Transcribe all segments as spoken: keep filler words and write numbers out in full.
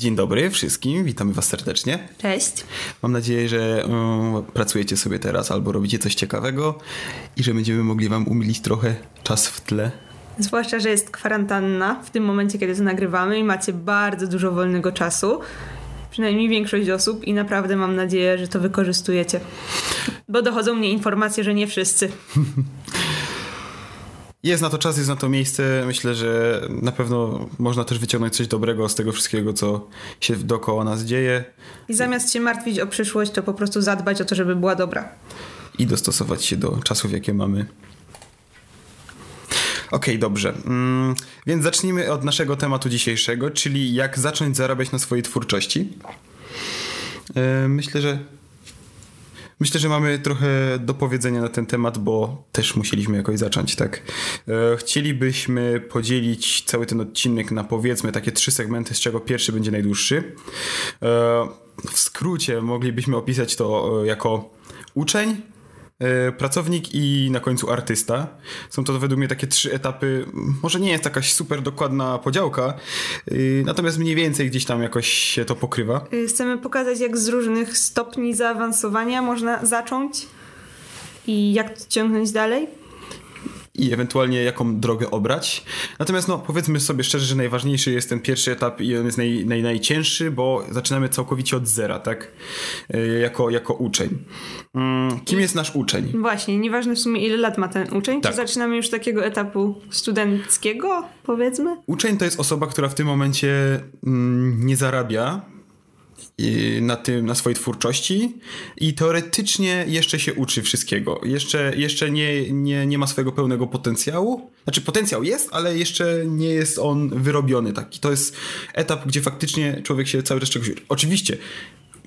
Dzień dobry wszystkim, witamy Was serdecznie. Cześć. Mam nadzieję, że um, pracujecie sobie teraz albo robicie coś ciekawego i że będziemy mogli Wam umilić trochę czas w tle. Zwłaszcza, że jest kwarantanna w tym momencie, kiedy to nagrywamy i macie bardzo dużo wolnego czasu. Przynajmniej większość osób i naprawdę mam nadzieję, że to wykorzystujecie. Bo dochodzą mnie informacje, że nie wszyscy. Jest na to czas, jest na to miejsce. Myślę, że na pewno można też wyciągnąć coś dobrego z tego wszystkiego, co się dookoła nas dzieje. I zamiast się martwić o przyszłość, to po prostu zadbać o to, żeby była dobra. I dostosować się do czasów, jakie mamy. Okej, okay, dobrze. Mm, więc zacznijmy od naszego tematu dzisiejszego, czyli jak zacząć zarabiać na swojej twórczości. Yy, myślę, że... Myślę, że mamy trochę do powiedzenia na ten temat, bo też musieliśmy jakoś zacząć, tak? Chcielibyśmy podzielić cały ten odcinek na, powiedzmy, takie trzy segmenty, z czego pierwszy będzie najdłuższy. W skrócie moglibyśmy opisać to jako uczeń, pracownik i na końcu artysta. Są to według mnie takie trzy etapy. Może nie jest jakaś super dokładna podziałka, natomiast mniej więcej gdzieś tam jakoś się to pokrywa. Chcemy pokazać, jak z różnych stopni zaawansowania można zacząć i jak to ciągnąć dalej. I ewentualnie jaką drogę obrać. Natomiast no, powiedzmy sobie szczerze, że najważniejszy jest ten pierwszy etap i on jest naj, naj, najcięższy, bo zaczynamy całkowicie od zera, tak? Yy, jako, jako uczeń. Yy, kim jest nasz uczeń? Właśnie, nieważne w sumie ile lat ma ten uczeń, tak. Czy zaczynamy już takiego etapu studenckiego, powiedzmy? Uczeń to jest osoba, która w tym momencie yy, nie zarabia na tym, na swojej twórczości i teoretycznie jeszcze się uczy wszystkiego. Jeszcze, jeszcze nie, nie, nie ma swojego pełnego potencjału. Znaczy potencjał jest, ale jeszcze nie jest on wyrobiony taki. To jest etap, gdzie faktycznie człowiek się cały czas czegoś uczy. Oczywiście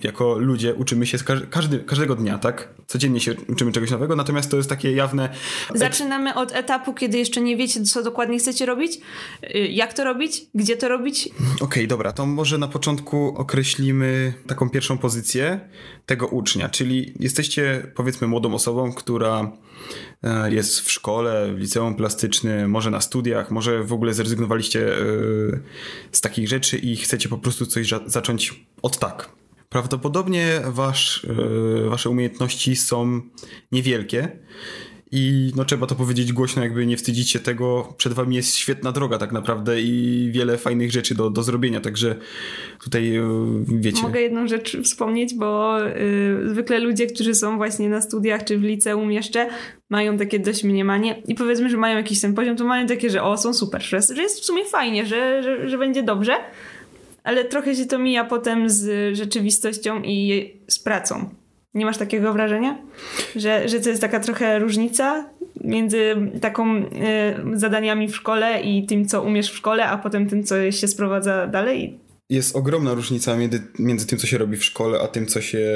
jako ludzie uczymy się każdy, każdego dnia, tak? Codziennie się uczymy czegoś nowego, natomiast to jest takie jawne... Zaczynamy od etapu, kiedy jeszcze nie wiecie, co dokładnie chcecie robić, jak to robić, gdzie to robić. Okej, okay, dobra, to może na początku określimy taką pierwszą pozycję tego ucznia, czyli jesteście, powiedzmy, młodą osobą, która jest w szkole, w liceum plastycznym, może na studiach, może w ogóle zrezygnowaliście z takich rzeczy i chcecie po prostu coś zacząć od tak. Prawdopodobnie wasz, yy, wasze umiejętności są niewielkie i no, trzeba to powiedzieć głośno, jakby nie wstydzić się tego. Przed wami jest świetna droga tak naprawdę i wiele fajnych rzeczy do, do zrobienia, także tutaj yy, wiecie. Mogę jedną rzecz wspomnieć, bo yy, zwykle ludzie, którzy są właśnie na studiach czy w liceum jeszcze, mają takie dość mniemanie i powiedzmy, że mają jakiś ten poziom, to mają takie, że o, są super, że jest, że jest w sumie fajnie, że, że, że będzie dobrze. Ale trochę się to mija potem z rzeczywistością i z pracą. Nie masz takiego wrażenia? Że, że to jest taka trochę różnica między taką y, zadaniami w szkole i tym, co umiesz w szkole, a potem tym, co się sprowadza dalej? Jest ogromna różnica między, między tym, co się robi w szkole, a tym, co się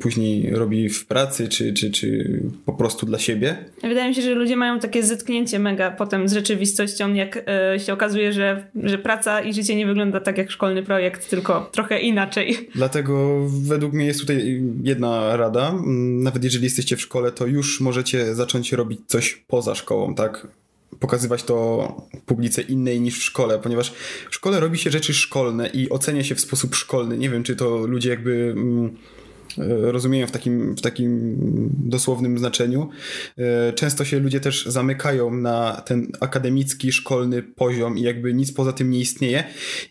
później robi w pracy, czy, czy, czy po prostu dla siebie. Wydaje mi się, że ludzie mają takie zetknięcie mega potem z rzeczywistością, jak y, się okazuje, że, że praca i życie nie wygląda tak jak szkolny projekt, tylko trochę inaczej. Dlatego według mnie jest tutaj jedna rada. Nawet jeżeli jesteście w szkole, to już możecie zacząć robić coś poza szkołą, tak? Pokazywać to publice innej niż w szkole, ponieważ w szkole robi się rzeczy szkolne i ocenia się w sposób szkolny. Nie wiem, czy to ludzie jakby rozumieją w takim, w takim dosłownym znaczeniu. Często się ludzie też zamykają na ten akademicki, szkolny poziom i jakby nic poza tym nie istnieje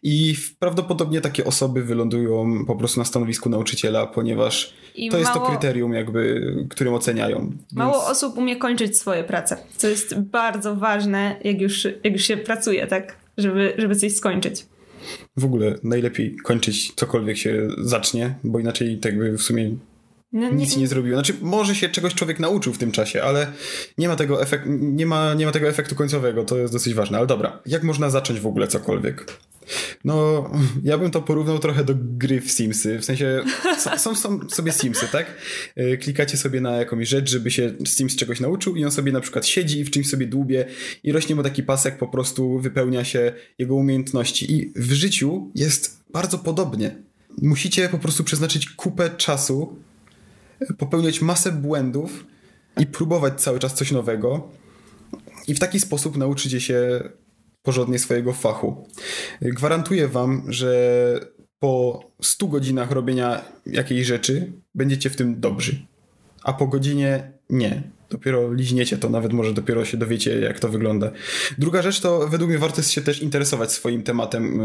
i prawdopodobnie takie osoby wylądują po prostu na stanowisku nauczyciela, ponieważ I to mało, jest to kryterium jakby, którym oceniają. Więc... Mało osób umie kończyć swoje prace, co jest bardzo ważne, jak już, jak już się pracuje, tak, żeby, żeby coś skończyć. W ogóle najlepiej kończyć cokolwiek się zacznie, bo inaczej tak by w sumie no, nie, nic nie zrobiło. Znaczy może się czegoś człowiek nauczył w tym czasie, ale nie ma tego efektu, nie ma, nie ma tego efektu końcowego, to jest dosyć ważne. Ale dobra, jak można zacząć w ogóle cokolwiek? No, ja bym to porównał trochę do gry w Simsy, w sensie są, są sobie Simsy, tak? Klikacie sobie na jakąś rzecz, żeby się Sims czegoś nauczył i on sobie na przykład siedzi i w czymś sobie dłubie i rośnie mu taki pasek, po prostu wypełnia się jego umiejętności i w życiu jest bardzo podobnie. Musicie po prostu przeznaczyć kupę czasu, popełniać masę błędów i próbować cały czas coś nowego i w taki sposób nauczycie się porządnie swojego fachu. Gwarantuję wam, że po stu godzinach robienia jakiejś rzeczy będziecie w tym dobrzy, a po godzinie nie. Dopiero liźniecie to, nawet może dopiero się dowiecie, jak to wygląda. Druga rzecz to według mnie warto jest się też interesować swoim tematem,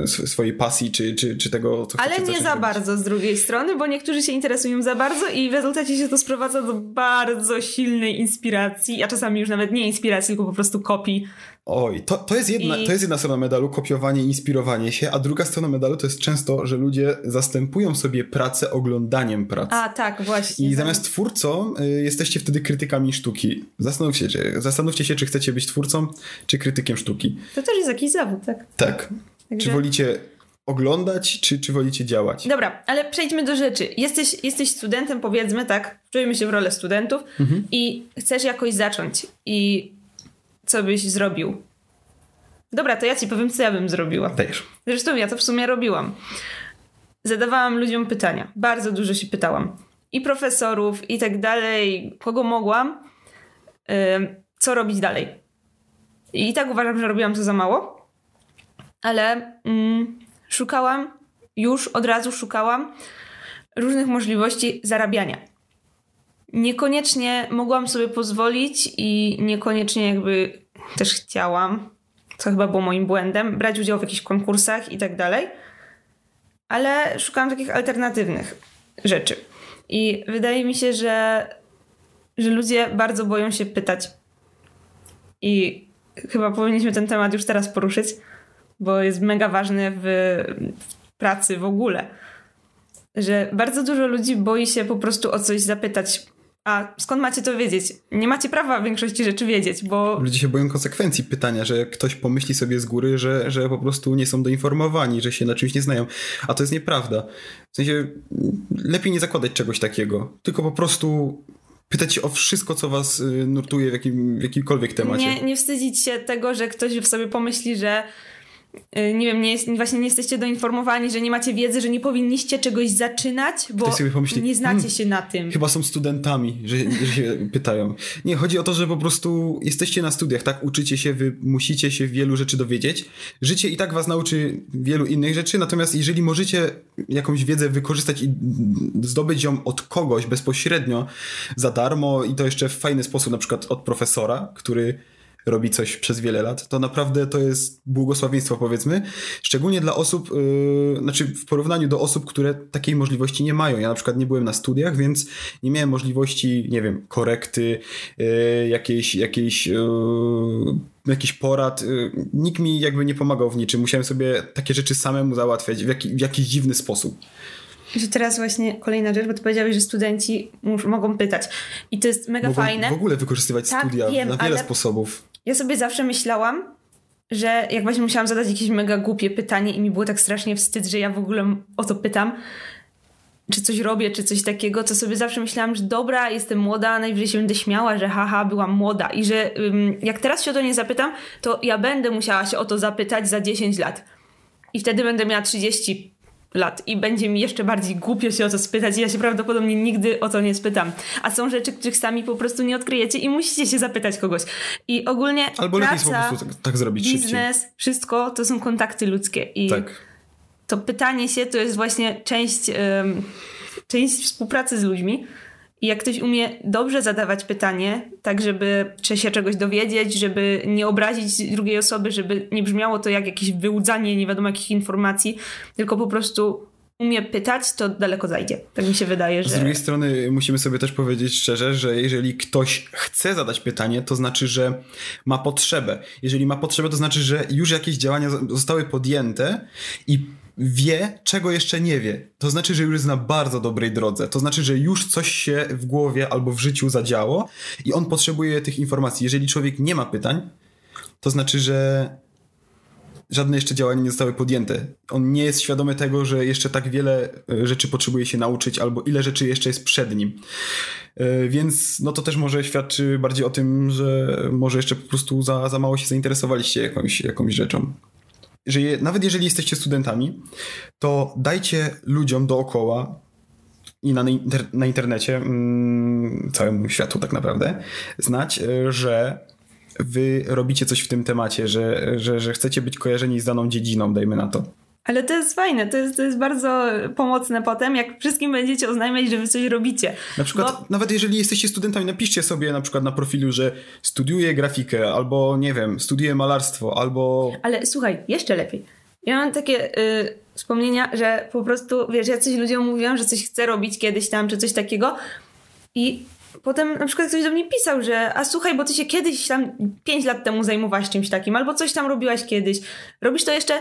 yy, swojej pasji, czy, czy, czy tego, co ale chcecie. Ale nie za bardzo z drugiej strony, bo niektórzy się interesują za bardzo i w rezultacie się to sprowadza do bardzo silnej inspiracji, a czasami już nawet nie inspiracji, tylko po prostu kopii. Oj, to, to, jest jedna, I... to jest jedna strona medalu, kopiowanie, inspirowanie się, a druga strona medalu to jest często, że ludzie zastępują sobie pracę oglądaniem pracy. A tak, właśnie. I tak. Zamiast twórcą y, jesteście wtedy krytykami sztuki. Zastanówcie się, zastanówcie się, czy chcecie być twórcą, czy krytykiem sztuki. To też jest jakiś zawód, tak? Tak. Także... Czy wolicie oglądać, czy, czy wolicie działać? Dobra, ale przejdźmy do rzeczy. Jesteś, jesteś studentem, powiedzmy, tak? Czujemy się w rolę studentów mhm. i chcesz jakoś zacząć i... Co byś zrobił? Dobra, to ja ci powiem, co ja bym zrobiła. Dajesz. Zresztą ja to w sumie robiłam. Zadawałam ludziom pytania. Bardzo dużo się pytałam. I profesorów, i tak dalej. Kogo mogłam. Yy, co robić dalej? I tak uważam, że robiłam to za mało. Ale yy, szukałam, już od razu szukałam różnych możliwości zarabiania. Niekoniecznie mogłam sobie pozwolić i niekoniecznie jakby też chciałam, co chyba było moim błędem, brać udział w jakichś konkursach i tak dalej, ale szukałam takich alternatywnych rzeczy. I wydaje mi się, że, że ludzie bardzo boją się pytać. I chyba powinniśmy ten temat już teraz poruszyć, bo jest mega ważny w, w pracy w ogóle. Że bardzo dużo ludzi boi się po prostu o coś zapytać. A skąd macie to wiedzieć? Nie macie prawa w większości rzeczy wiedzieć, bo... Ludzie się boją konsekwencji pytania, że ktoś pomyśli sobie z góry, że, że po prostu nie są doinformowani, że się na czymś nie znają. A to jest nieprawda. W sensie lepiej nie zakładać czegoś takiego. Tylko po prostu pytać się o wszystko, co was nurtuje w, jakim, w jakimkolwiek temacie. Nie, nie wstydzić się tego, że ktoś w sobie pomyśli, że... nie wiem, nie jest, właśnie nie jesteście doinformowani, że nie macie wiedzy, że nie powinniście czegoś zaczynać, bo pomyśli, nie znacie hmm, się na tym. Chyba są studentami, że, że się pytają. Nie, chodzi o to, że po prostu jesteście na studiach, tak? Uczycie się, wy musicie się wielu rzeczy dowiedzieć. Życie i tak was nauczy wielu innych rzeczy, natomiast jeżeli możecie jakąś wiedzę wykorzystać i zdobyć ją od kogoś bezpośrednio, za darmo i to jeszcze w fajny sposób, na przykład od profesora, który... robi coś przez wiele lat, to naprawdę to jest błogosławieństwo, powiedzmy. Szczególnie dla osób, yy, znaczy w porównaniu do osób, które takiej możliwości nie mają. Ja na przykład nie byłem na studiach, więc nie miałem możliwości, nie wiem, korekty, yy, jakiejś, jakiejś, yy, jakichś porad. Yy, nikt mi jakby nie pomagał w niczym. Musiałem sobie takie rzeczy samemu załatwiać w, jaki, w jakiś dziwny sposób. I teraz właśnie kolejna rzecz, bo ty powiedziałeś, że studenci mus- mogą pytać. I to jest mega mogą fajne. W ogóle wykorzystywać tak, studia wiem, na wiele ale... sposobów. Ja sobie zawsze myślałam, że jak właśnie musiałam zadać jakieś mega głupie pytanie i mi było tak strasznie wstyd, że ja w ogóle o to pytam, czy coś robię, czy coś takiego, to sobie zawsze myślałam, że dobra, jestem młoda, najwyżej się będę śmiała, że haha, byłam młoda i że jak teraz się o to nie zapytam, to ja będę musiała się o to zapytać za dziesięć lat i wtedy będę miała trzydzieści lat i będzie mi jeszcze bardziej głupio się o to spytać i ja się prawdopodobnie nigdy o to nie spytam. A są rzeczy, których sami po prostu nie odkryjecie i musicie się zapytać kogoś. I ogólnie albo praca, lepiej po prostu tak, tak zrobić biznes, szybciej. Wszystko to są kontakty ludzkie i tak. To pytanie się to jest właśnie część, um, część współpracy z ludźmi i jak ktoś umie dobrze zadawać pytanie, tak żeby się czegoś dowiedzieć, żeby nie obrazić drugiej osoby, żeby nie brzmiało to jak jakieś wyłudzanie nie wiadomo jakich informacji, tylko po prostu umie pytać, to daleko zajdzie. Tak mi się wydaje, że... Z drugiej strony musimy sobie też powiedzieć szczerze, że jeżeli ktoś chce zadać pytanie, to znaczy, że ma potrzebę. Jeżeli ma potrzebę, to znaczy, że już jakieś działania zostały podjęte i wie, czego jeszcze nie wie. To znaczy, że już jest na bardzo dobrej drodze. To znaczy, że już coś się w głowie albo w życiu zadziało i on potrzebuje tych informacji. Jeżeli człowiek nie ma pytań, to znaczy, że żadne jeszcze działania nie zostały podjęte. On nie jest świadomy tego, że jeszcze tak wiele rzeczy potrzebuje się nauczyć albo ile rzeczy jeszcze jest przed nim. Więc no to też może świadczy bardziej o tym, że może jeszcze po prostu za, za mało się zainteresowaliście jakąś, jakąś rzeczą. Że je, nawet jeżeli jesteście studentami, to dajcie ludziom dookoła i na, inter, na internecie, mm, całemu światu tak naprawdę, znać, że wy robicie coś w tym temacie, że, że, że chcecie być kojarzeni z daną dziedziną, dajmy na to. Ale to jest fajne, to jest, to jest bardzo pomocne potem, jak wszystkim będziecie oznajmiać, że wy coś robicie. Na przykład, Bo... nawet jeżeli jesteście studentami, napiszcie sobie na przykład na profilu, że studiuję grafikę, albo nie wiem, studiuję malarstwo, albo... Ale słuchaj, jeszcze lepiej. Ja mam takie y, wspomnienia, że po prostu, wiesz, ja coś ludziom mówiłam, że coś chcę robić kiedyś tam, czy coś takiego i... Potem na przykład ktoś do mnie pisał, że a słuchaj, bo ty się kiedyś tam pięć lat temu zajmowałaś czymś takim, albo coś tam robiłaś kiedyś. Robisz to jeszcze?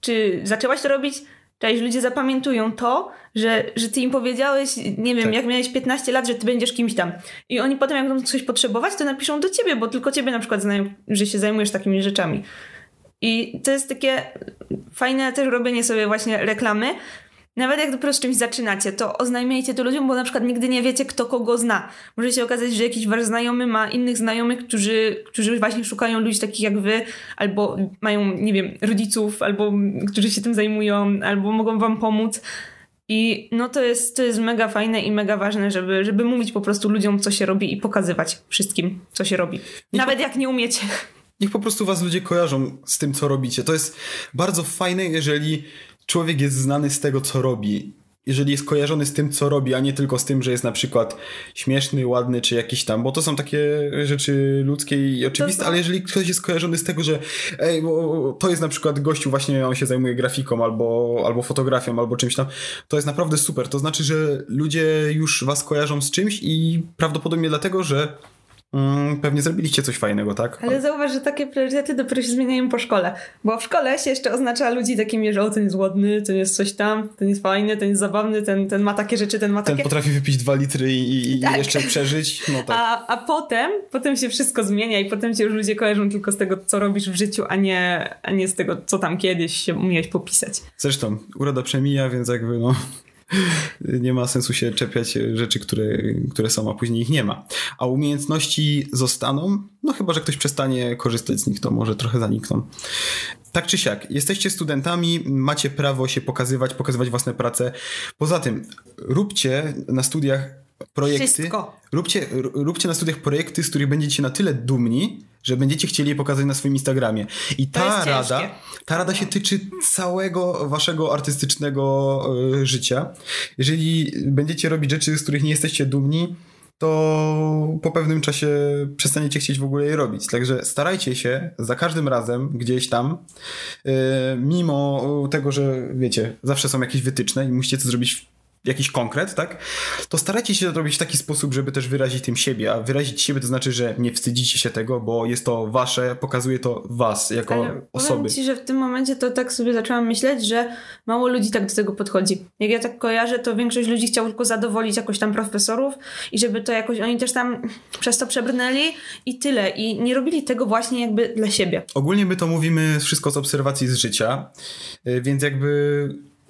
Czy zaczęłaś to robić? Cześć, ludzie zapamiętują to, że, że ty im powiedziałeś, nie wiem, tak. jak miałeś piętnaście lat, że ty będziesz kimś tam. I oni potem jak będą coś potrzebować, to napiszą do ciebie, bo tylko ciebie na przykład znają, że się zajmujesz takimi rzeczami. I to jest takie fajne też robienie sobie właśnie reklamy. Nawet jak dopiero z czymś zaczynacie, to oznajmiajcie to ludziom, bo na przykład nigdy nie wiecie, kto kogo zna. Może się okazać, że jakiś wasz znajomy ma innych znajomych, którzy, którzy właśnie szukają ludzi takich jak wy, albo mają, nie wiem, rodziców, albo którzy się tym zajmują, albo mogą wam pomóc. I no to jest, to jest mega fajne i mega ważne, żeby, żeby mówić po prostu ludziom, co się robi i pokazywać wszystkim, co się robi. Nawet jak nie umiecie. Niech po prostu was ludzie kojarzą z tym, co robicie. To jest bardzo fajne, jeżeli... Człowiek jest znany z tego, co robi. Jeżeli jest kojarzony z tym, co robi, a nie tylko z tym, że jest na przykład śmieszny, ładny czy jakiś tam, bo to są takie rzeczy ludzkie i oczywiste, to... ale jeżeli ktoś jest kojarzony z tego, że ej, bo to jest na przykład gościu, właśnie on się zajmuje grafiką albo, albo fotografią, albo czymś tam, to jest naprawdę super. To znaczy, że ludzie już was kojarzą z czymś i prawdopodobnie dlatego, że mm, pewnie zrobiliście coś fajnego, tak? Ale zauważ, że takie priorytety dopiero się zmieniają po szkole. Bo w szkole się jeszcze oznacza ludzi takimi, że o, ten jest ładny, ten jest coś tam, ten jest fajny, ten jest zabawny, ten, ten ma takie rzeczy, ten ma takie... Ten potrafi wypić dwa litry i, i tak. jeszcze przeżyć. No tak. A, a potem, potem się wszystko zmienia i potem cię już ludzie kojarzą tylko z tego, co robisz w życiu, a nie, a nie z tego, co tam kiedyś się umiałeś popisać. Zresztą, uroda przemija, więc jakby no... Nie ma sensu się czepiać rzeczy, które, które są, a później ich nie ma. A umiejętności zostaną, no chyba, że ktoś przestanie korzystać z nich, to może trochę zanikną. Tak czy siak, jesteście studentami, macie prawo się pokazywać, pokazywać własne prace. Poza tym, róbcie na studiach projekty, róbcie, róbcie na studiach projekty, z których będziecie na tyle dumni, że będziecie chcieli je pokazać na swoim Instagramie. I ta rada, ta rada się tyczy całego waszego artystycznego y, życia. Jeżeli będziecie robić rzeczy, z których nie jesteście dumni, to po pewnym czasie przestaniecie chcieć w ogóle je robić. Także starajcie się za każdym razem gdzieś tam, y, mimo tego, że wiecie, zawsze są jakieś wytyczne i musicie to zrobić jakiś konkret, tak? To starajcie się to robić w taki sposób, żeby też wyrazić tym siebie, a wyrazić siebie to znaczy, że nie wstydzicie się tego, bo jest to wasze, pokazuje to was jako ale osoby. Powiem ci, że w tym momencie to tak sobie zaczęłam myśleć, że mało ludzi tak do tego podchodzi. Jak ja tak kojarzę, to większość ludzi chciało tylko zadowolić jakoś tam profesorów i żeby to jakoś oni też tam przez to przebrnęli i tyle. I nie robili tego właśnie jakby dla siebie. Ogólnie my to mówimy wszystko z obserwacji z życia, więc jakby...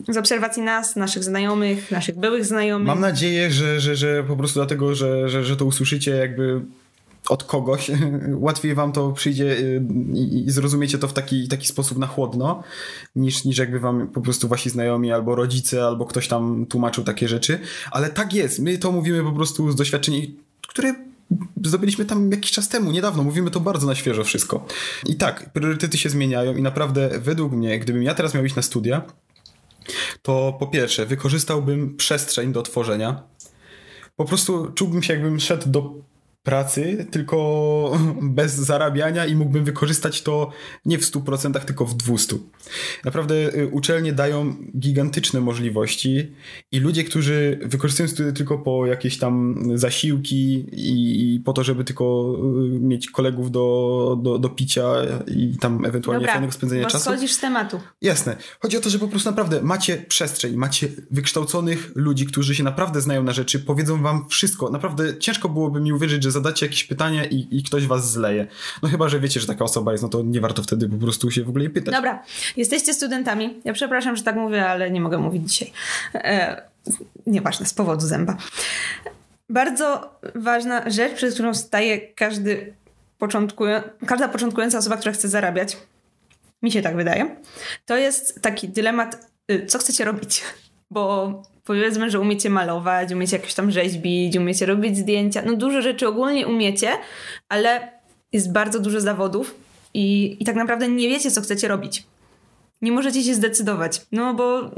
Z obserwacji nas, naszych znajomych, naszych byłych znajomych. Mam nadzieję, że, że, że po prostu dlatego, że, że, że to usłyszycie jakby od kogoś, łatwiej wam to przyjdzie i, i zrozumiecie to w taki, taki sposób na chłodno, niż, niż jakby wam po prostu wasi znajomi albo rodzice, albo ktoś tam tłumaczył takie rzeczy. Ale tak jest, my to mówimy po prostu z doświadczeń, które... Zdobyliśmy tam jakiś czas temu, niedawno, mówimy to bardzo na świeżo wszystko. I tak, priorytety się zmieniają i naprawdę według mnie, gdybym ja teraz miał iść na studia, to po pierwsze wykorzystałbym przestrzeń do tworzenia. Po prostu czułbym się, jakbym szedł do pracy, tylko bez zarabiania i mógłbym wykorzystać to nie w stu procentach, tylko w dwustu. Naprawdę uczelnie dają gigantyczne możliwości i ludzie, którzy wykorzystują studia tylko po jakieś tam zasiłki i, i po to, żeby tylko mieć kolegów do, do, do picia i tam ewentualnie Dobra, fajnego spędzenia bo czasu. Dobra, schodzisz z tematu. Jasne. Chodzi o to, że po prostu naprawdę macie przestrzeń, macie wykształconych ludzi, którzy się naprawdę znają na rzeczy, powiedzą wam wszystko. Naprawdę ciężko byłoby mi uwierzyć, że zadacie jakieś pytanie i, i ktoś was zleje. No chyba, że wiecie, że taka osoba jest, no to nie warto wtedy po prostu się w ogóle jej pytać. Dobra, jesteście studentami. Ja przepraszam, że tak mówię, ale nie mogę mówić dzisiaj. E, nieważne, z powodu zęba. Bardzo ważna rzecz, przed którą staje każdy początkują, każda początkująca osoba, która chce zarabiać, mi się tak wydaje, to jest taki dylemat, co chcecie robić, bo powiedzmy, że umiecie malować, umiecie jakoś tam rzeźbić, umiecie robić zdjęcia. No dużo rzeczy ogólnie umiecie, ale jest bardzo dużo zawodów i, i tak naprawdę nie wiecie, co chcecie robić. nie możecie się zdecydować. No bo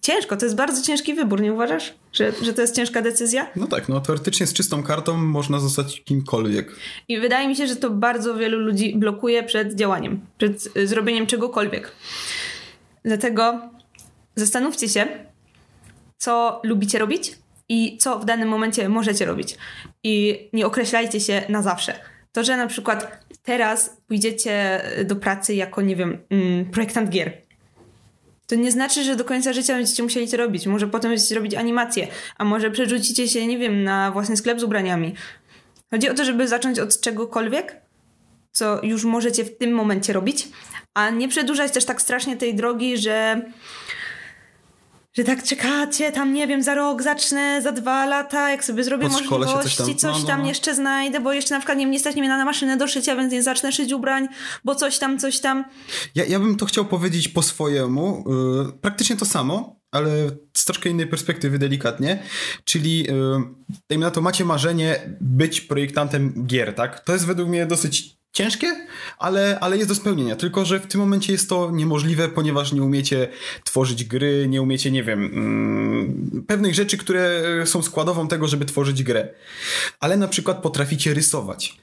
ciężko, to jest bardzo ciężki wybór, nie uważasz? Że, że to jest ciężka decyzja? No tak, no teoretycznie z czystą kartą można zostać kimkolwiek. I wydaje mi się, że to bardzo wielu ludzi blokuje przed działaniem, przed zrobieniem czegokolwiek. Dlatego zastanówcie się, co lubicie robić i co w danym momencie możecie robić. I nie określajcie się na zawsze. To, że na przykład teraz pójdziecie do pracy jako, nie wiem, projektant gier, to nie znaczy, że do końca życia będziecie musieli to robić. Może potem będziecie robić animacje, a może przerzucicie się, nie wiem, na własny sklep z ubraniami. Chodzi o to, żeby zacząć od czegokolwiek, co już możecie w tym momencie robić, a nie przedłużać też tak strasznie tej drogi, że... że tak czekacie, tam nie wiem, za rok zacznę, za dwa lata, jak sobie zrobię możliwości, coś tam, coś no, no, tam no. jeszcze znajdę, bo jeszcze na przykład nie, nie stać mnie na maszynę do szycia, więc nie zacznę szyć ubrań, bo coś tam, coś tam. Ja, ja bym to chciał powiedzieć po swojemu, yy, praktycznie to samo, ale z troszkę innej perspektywy delikatnie, czyli yy, dajmy na to, macie marzenie być projektantem gier, tak? To jest według mnie dosyć ciężkie, ale, ale jest do spełnienia. Tylko że w tym momencie jest to niemożliwe, ponieważ nie umiecie tworzyć gry, nie umiecie, nie wiem, mm, pewnych rzeczy, które są składową tego, żeby tworzyć grę. Ale na przykład potraficie rysować.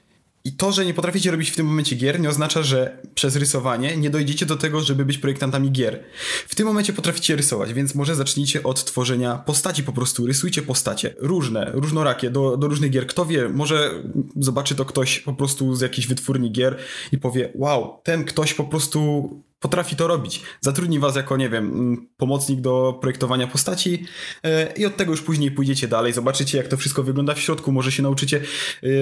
I to, że nie potraficie robić w tym momencie gier, nie oznacza, że przez rysowanie nie dojdziecie do tego, żeby być projektantami gier. W tym momencie potraficie rysować, więc może zacznijcie od tworzenia postaci po prostu. Rysujcie postacie. Różne, różnorakie, do, do różnych gier. Kto wie, może zobaczy to ktoś po prostu z jakiejś wytwórni gier i powie, wow, ten ktoś po prostu potrafi to robić. Zatrudni was jako, nie wiem, pomocnik do projektowania postaci yy, i od tego już później pójdziecie dalej. Zobaczycie, jak to wszystko wygląda w środku. Może się nauczycie yy,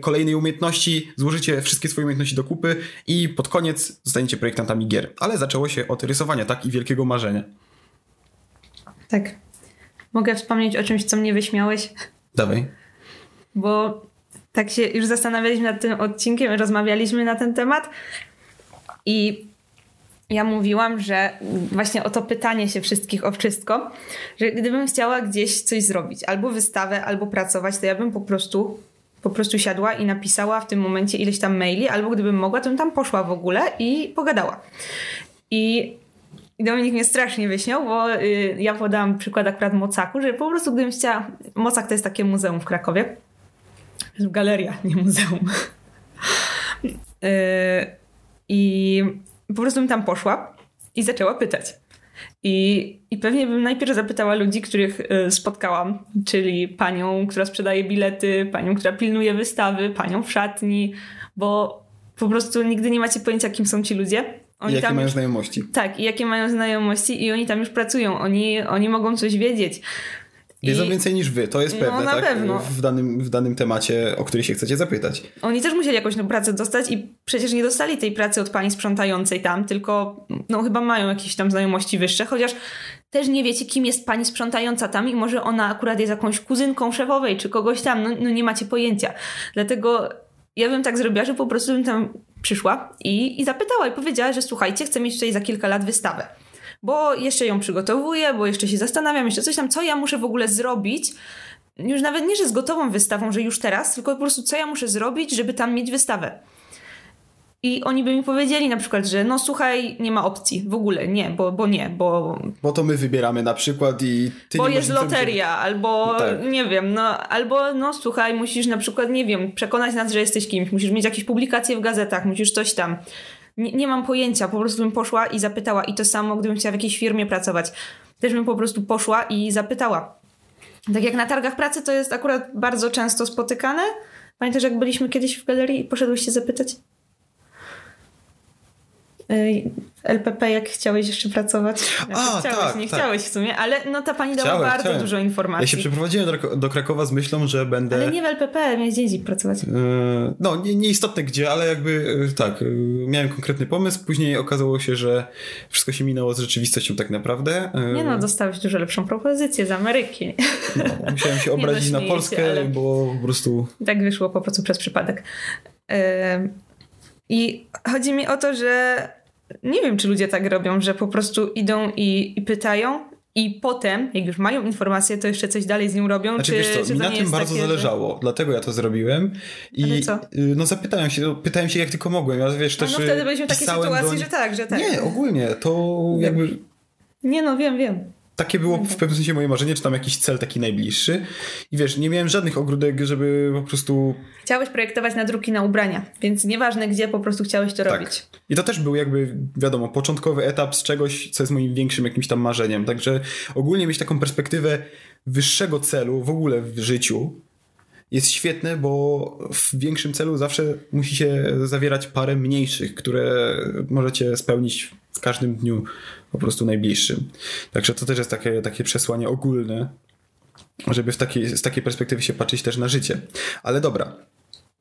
kolejnej umiejętności, złożycie wszystkie swoje umiejętności do kupy i pod koniec zostaniecie projektantami gier. Ale zaczęło się od rysowania, tak? I wielkiego marzenia. Tak. Mogę wspomnieć o czymś, co mnie wyśmiałeś? Dawaj. Bo tak się już zastanawialiśmy nad tym odcinkiem, rozmawialiśmy na ten temat i ja mówiłam, że właśnie o to pytanie się wszystkich o wszystko, że gdybym chciała gdzieś coś zrobić, albo wystawę, albo pracować, to ja bym po prostu, po prostu siadła i napisała w tym momencie ileś tam maili, albo gdybym mogła, to bym tam poszła w ogóle i pogadała. I Dominik mnie strasznie wyśmiał, bo yy, ja podałam przykład akurat Mocaku, że po prostu gdybym chciała... Mocak to jest takie muzeum w Krakowie. Galeria, nie muzeum. yy, I... po prostu bym tam poszła i zaczęła pytać. I, i pewnie bym najpierw zapytała ludzi, których y, spotkałam, czyli panią, która sprzedaje bilety, panią, która pilnuje wystawy, panią w szatni, bo po prostu nigdy nie macie pojęcia, kim są ci ludzie. Oni I jakie tam mają już, znajomości. Tak, i jakie mają znajomości i oni tam już pracują, oni, oni mogą coś wiedzieć. Wiedzą I... więcej niż wy, to jest pewne, no, na tak? Pewno. W danym, w danym temacie, o który się chcecie zapytać. Oni też musieli jakąś pracę dostać i przecież nie dostali tej pracy od pani sprzątającej tam, tylko no chyba mają jakieś tam znajomości wyższe, chociaż też nie wiecie, kim jest pani sprzątająca tam i może ona akurat jest jakąś kuzynką szefowej czy kogoś tam, no, no nie macie pojęcia. Dlatego ja bym tak zrobiła, że po prostu bym tam przyszła i, i zapytała i powiedziała, że słuchajcie, chcę mieć tutaj za kilka lat wystawę. Bo jeszcze ją przygotowuję, bo jeszcze się zastanawiam, jeszcze coś tam, co ja muszę w ogóle zrobić, już nawet nie, że z gotową wystawą, że już teraz, tylko po prostu co ja muszę zrobić, żeby tam mieć wystawę. I oni by mi powiedzieli na przykład, że no słuchaj, nie ma opcji, w ogóle nie, bo, bo nie, bo... Bo to my wybieramy na przykład i... Ty bo nie jest loteria, wziąć. Albo no tak. Nie wiem, no albo no słuchaj, musisz na przykład, nie wiem, przekonać nas, że jesteś kimś, musisz mieć jakieś publikacje w gazetach, musisz coś tam... Nie, nie mam pojęcia, po prostu bym poszła i zapytała i to samo, gdybym chciała w jakiejś firmie pracować. Też bym po prostu poszła i zapytała. Tak jak na targach pracy to jest akurat bardzo często spotykane. Pamiętasz, jak byliśmy kiedyś w galerii i poszedłeś się zapytać? L P P, jak chciałeś jeszcze pracować? A, chciałeś, tak, nie tak. Chciałeś w sumie, ale no ta pani dała chciałem, bardzo chciałem. dużo informacji. Ja się przeprowadziłem do, do Krakowa z myślą, że będę... Ale nie w L P P, miałeś dzień pracować. Yy, no, nie, nieistotne gdzie, ale jakby yy, tak, yy, miałem konkretny pomysł, później okazało się, że wszystko się minęło z rzeczywistością tak naprawdę. Yy, nie no, dostałeś dużo lepszą propozycję z Ameryki. No, musiałem się obrazić na Polskę, się, ale... bo po prostu... Tak wyszło po prostu przez przypadek. Yy... I chodzi mi o to, że nie wiem, czy ludzie tak robią, że po prostu idą i, i pytają i potem, jak już mają informację, to jeszcze coś dalej z nią robią. Znaczy, czy, wiesz co, czy mi na tym bardzo takie, zależało, że... dlatego ja to zrobiłem. I co? No zapytałem się, pytałem się jak tylko mogłem. Ja, wiesz, też, no wtedy byliśmy w takiej sytuacji, do... że tak, że tak. Nie, ogólnie, to jakby... Nie no, wiem, wiem. Takie było w pewnym sensie moje marzenie, czy tam jakiś cel taki najbliższy. I wiesz, nie miałem żadnych ogródek, żeby po prostu... Chciałeś projektować nadruki na ubrania, więc nieważne gdzie, po prostu chciałeś to tak. robić. I to też był jakby, wiadomo, początkowy etap z czegoś, co jest moim większym jakimś tam marzeniem. Także ogólnie mieć taką perspektywę wyższego celu w ogóle w życiu jest świetne, bo w większym celu zawsze musi się zawierać parę mniejszych, które możecie spełnić w każdym dniu po prostu najbliższym. Także to też jest takie, takie przesłanie ogólne, żeby w takiej, z takiej perspektywy się patrzeć też na życie. Ale dobra,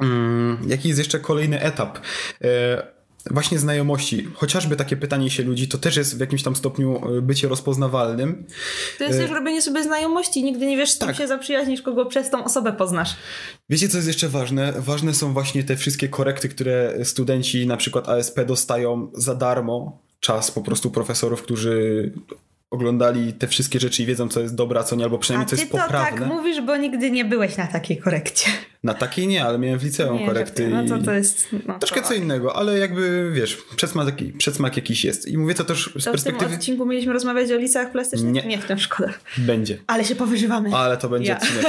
hmm, jaki jest jeszcze kolejny etap? E- Właśnie znajomości. Chociażby takie pytanie się ludzi, to też jest w jakimś tam stopniu bycie rozpoznawalnym. To jest też robienie sobie znajomości. Nigdy nie wiesz, z kim tak. się zaprzyjaźnisz, kogo przez tą osobę poznasz. Wiecie, co jest jeszcze ważne? Ważne są właśnie te wszystkie korekty, które studenci na przykład A S P dostają za darmo. Czas po prostu profesorów, którzy... oglądali te wszystkie rzeczy i wiedzą, co jest dobre, a co nie, albo przynajmniej co jest poprawne. A ty to tak mówisz, bo nigdy nie byłeś na takiej korekcie. Na takiej nie, ale miałem w liceum nie, korekty. No to to jest... No, troszkę to co innego, ale jakby, wiesz, przedsmak, taki, przedsmak jakiś jest. I mówię to też z to perspektywy... w tym odcinku mieliśmy rozmawiać o liceach plastycznych? Nie, nie w tym szkoda. Będzie. Ale się powyżywamy. Ale to będzie ja. odcinek.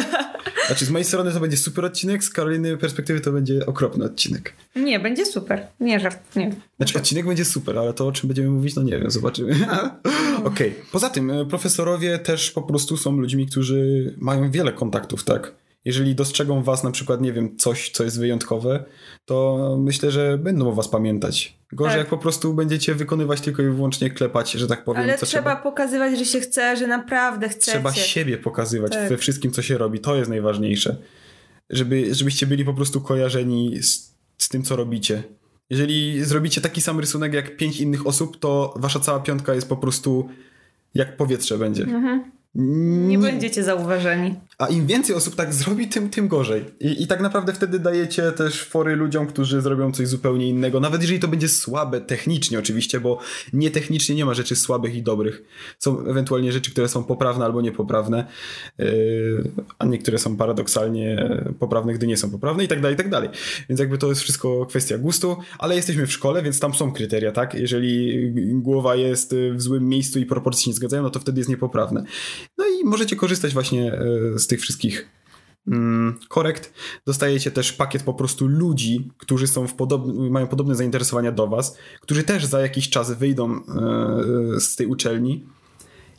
Znaczy, z mojej strony to będzie super odcinek, z Karoliny perspektywy to będzie okropny odcinek. Nie, będzie super. Nie, żart, nie. Znaczy, odcinek będzie super, ale to, o czym będziemy mówić, no nie wiem, zobaczymy. Okej. Okay. Poza tym profesorowie też po prostu są ludźmi, którzy mają wiele kontaktów, tak? Jeżeli dostrzegą was na przykład, nie wiem, coś, co jest wyjątkowe, to myślę, że będą o was pamiętać. Gorzej tak. jak po prostu będziecie wykonywać tylko i wyłącznie klepać, że tak powiem. Ale co trzeba, trzeba pokazywać, że się chce, że naprawdę chcecie. Trzeba siebie pokazywać tak. we wszystkim, co się robi. To jest najważniejsze. Żeby, żebyście byli po prostu kojarzeni z, z tym, co robicie. Jeżeli zrobicie taki sam rysunek jak pięć innych osób, to wasza cała piątka jest po prostu... jak powietrze będzie. Mhm. Nie, nie będziecie zauważeni. A im więcej osób tak zrobi, tym, tym gorzej. I, I tak naprawdę wtedy dajecie też fory ludziom, którzy zrobią coś zupełnie innego. Nawet jeżeli to będzie słabe technicznie oczywiście, bo nietechnicznie nie ma rzeczy słabych i dobrych. Są ewentualnie rzeczy, które są poprawne albo niepoprawne, yy, a niektóre są paradoksalnie poprawne, gdy nie są poprawne i tak dalej, i tak dalej. Więc jakby to jest wszystko kwestia gustu, ale jesteśmy w szkole, więc tam są kryteria, tak? Jeżeli głowa jest w złym miejscu i proporcje się nie zgadzają, no to wtedy jest niepoprawne. No i możecie korzystać właśnie z tych wszystkich mm, korekt. Dostajecie też pakiet po prostu ludzi, którzy są w podob- mają podobne zainteresowania do was, którzy też za jakiś czas wyjdą yy, z tej uczelni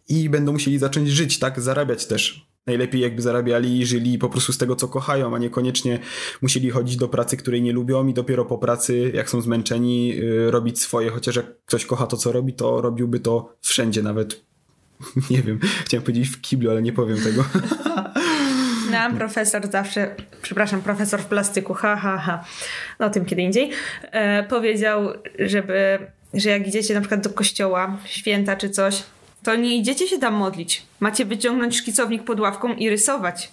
i będą musieli zacząć żyć, tak? Zarabiać też. Najlepiej jakby zarabiali i żyli po prostu z tego, co kochają, a niekoniecznie musieli chodzić do pracy, której nie lubią i dopiero po pracy, jak są zmęczeni, yy, robić swoje. Chociaż jak ktoś kocha to, co robi, to robiłby to wszędzie nawet. Nie wiem, chciałem powiedzieć w kiblu, ale nie powiem tego. Nam profesor zawsze, przepraszam, profesor w plastyku, ha, ha, ha, no o tym kiedy indziej, e, powiedział, żeby, że jak idziecie na przykład do kościoła, święta czy coś, to nie idziecie się tam modlić. Macie wyciągnąć szkicownik pod ławką i rysować.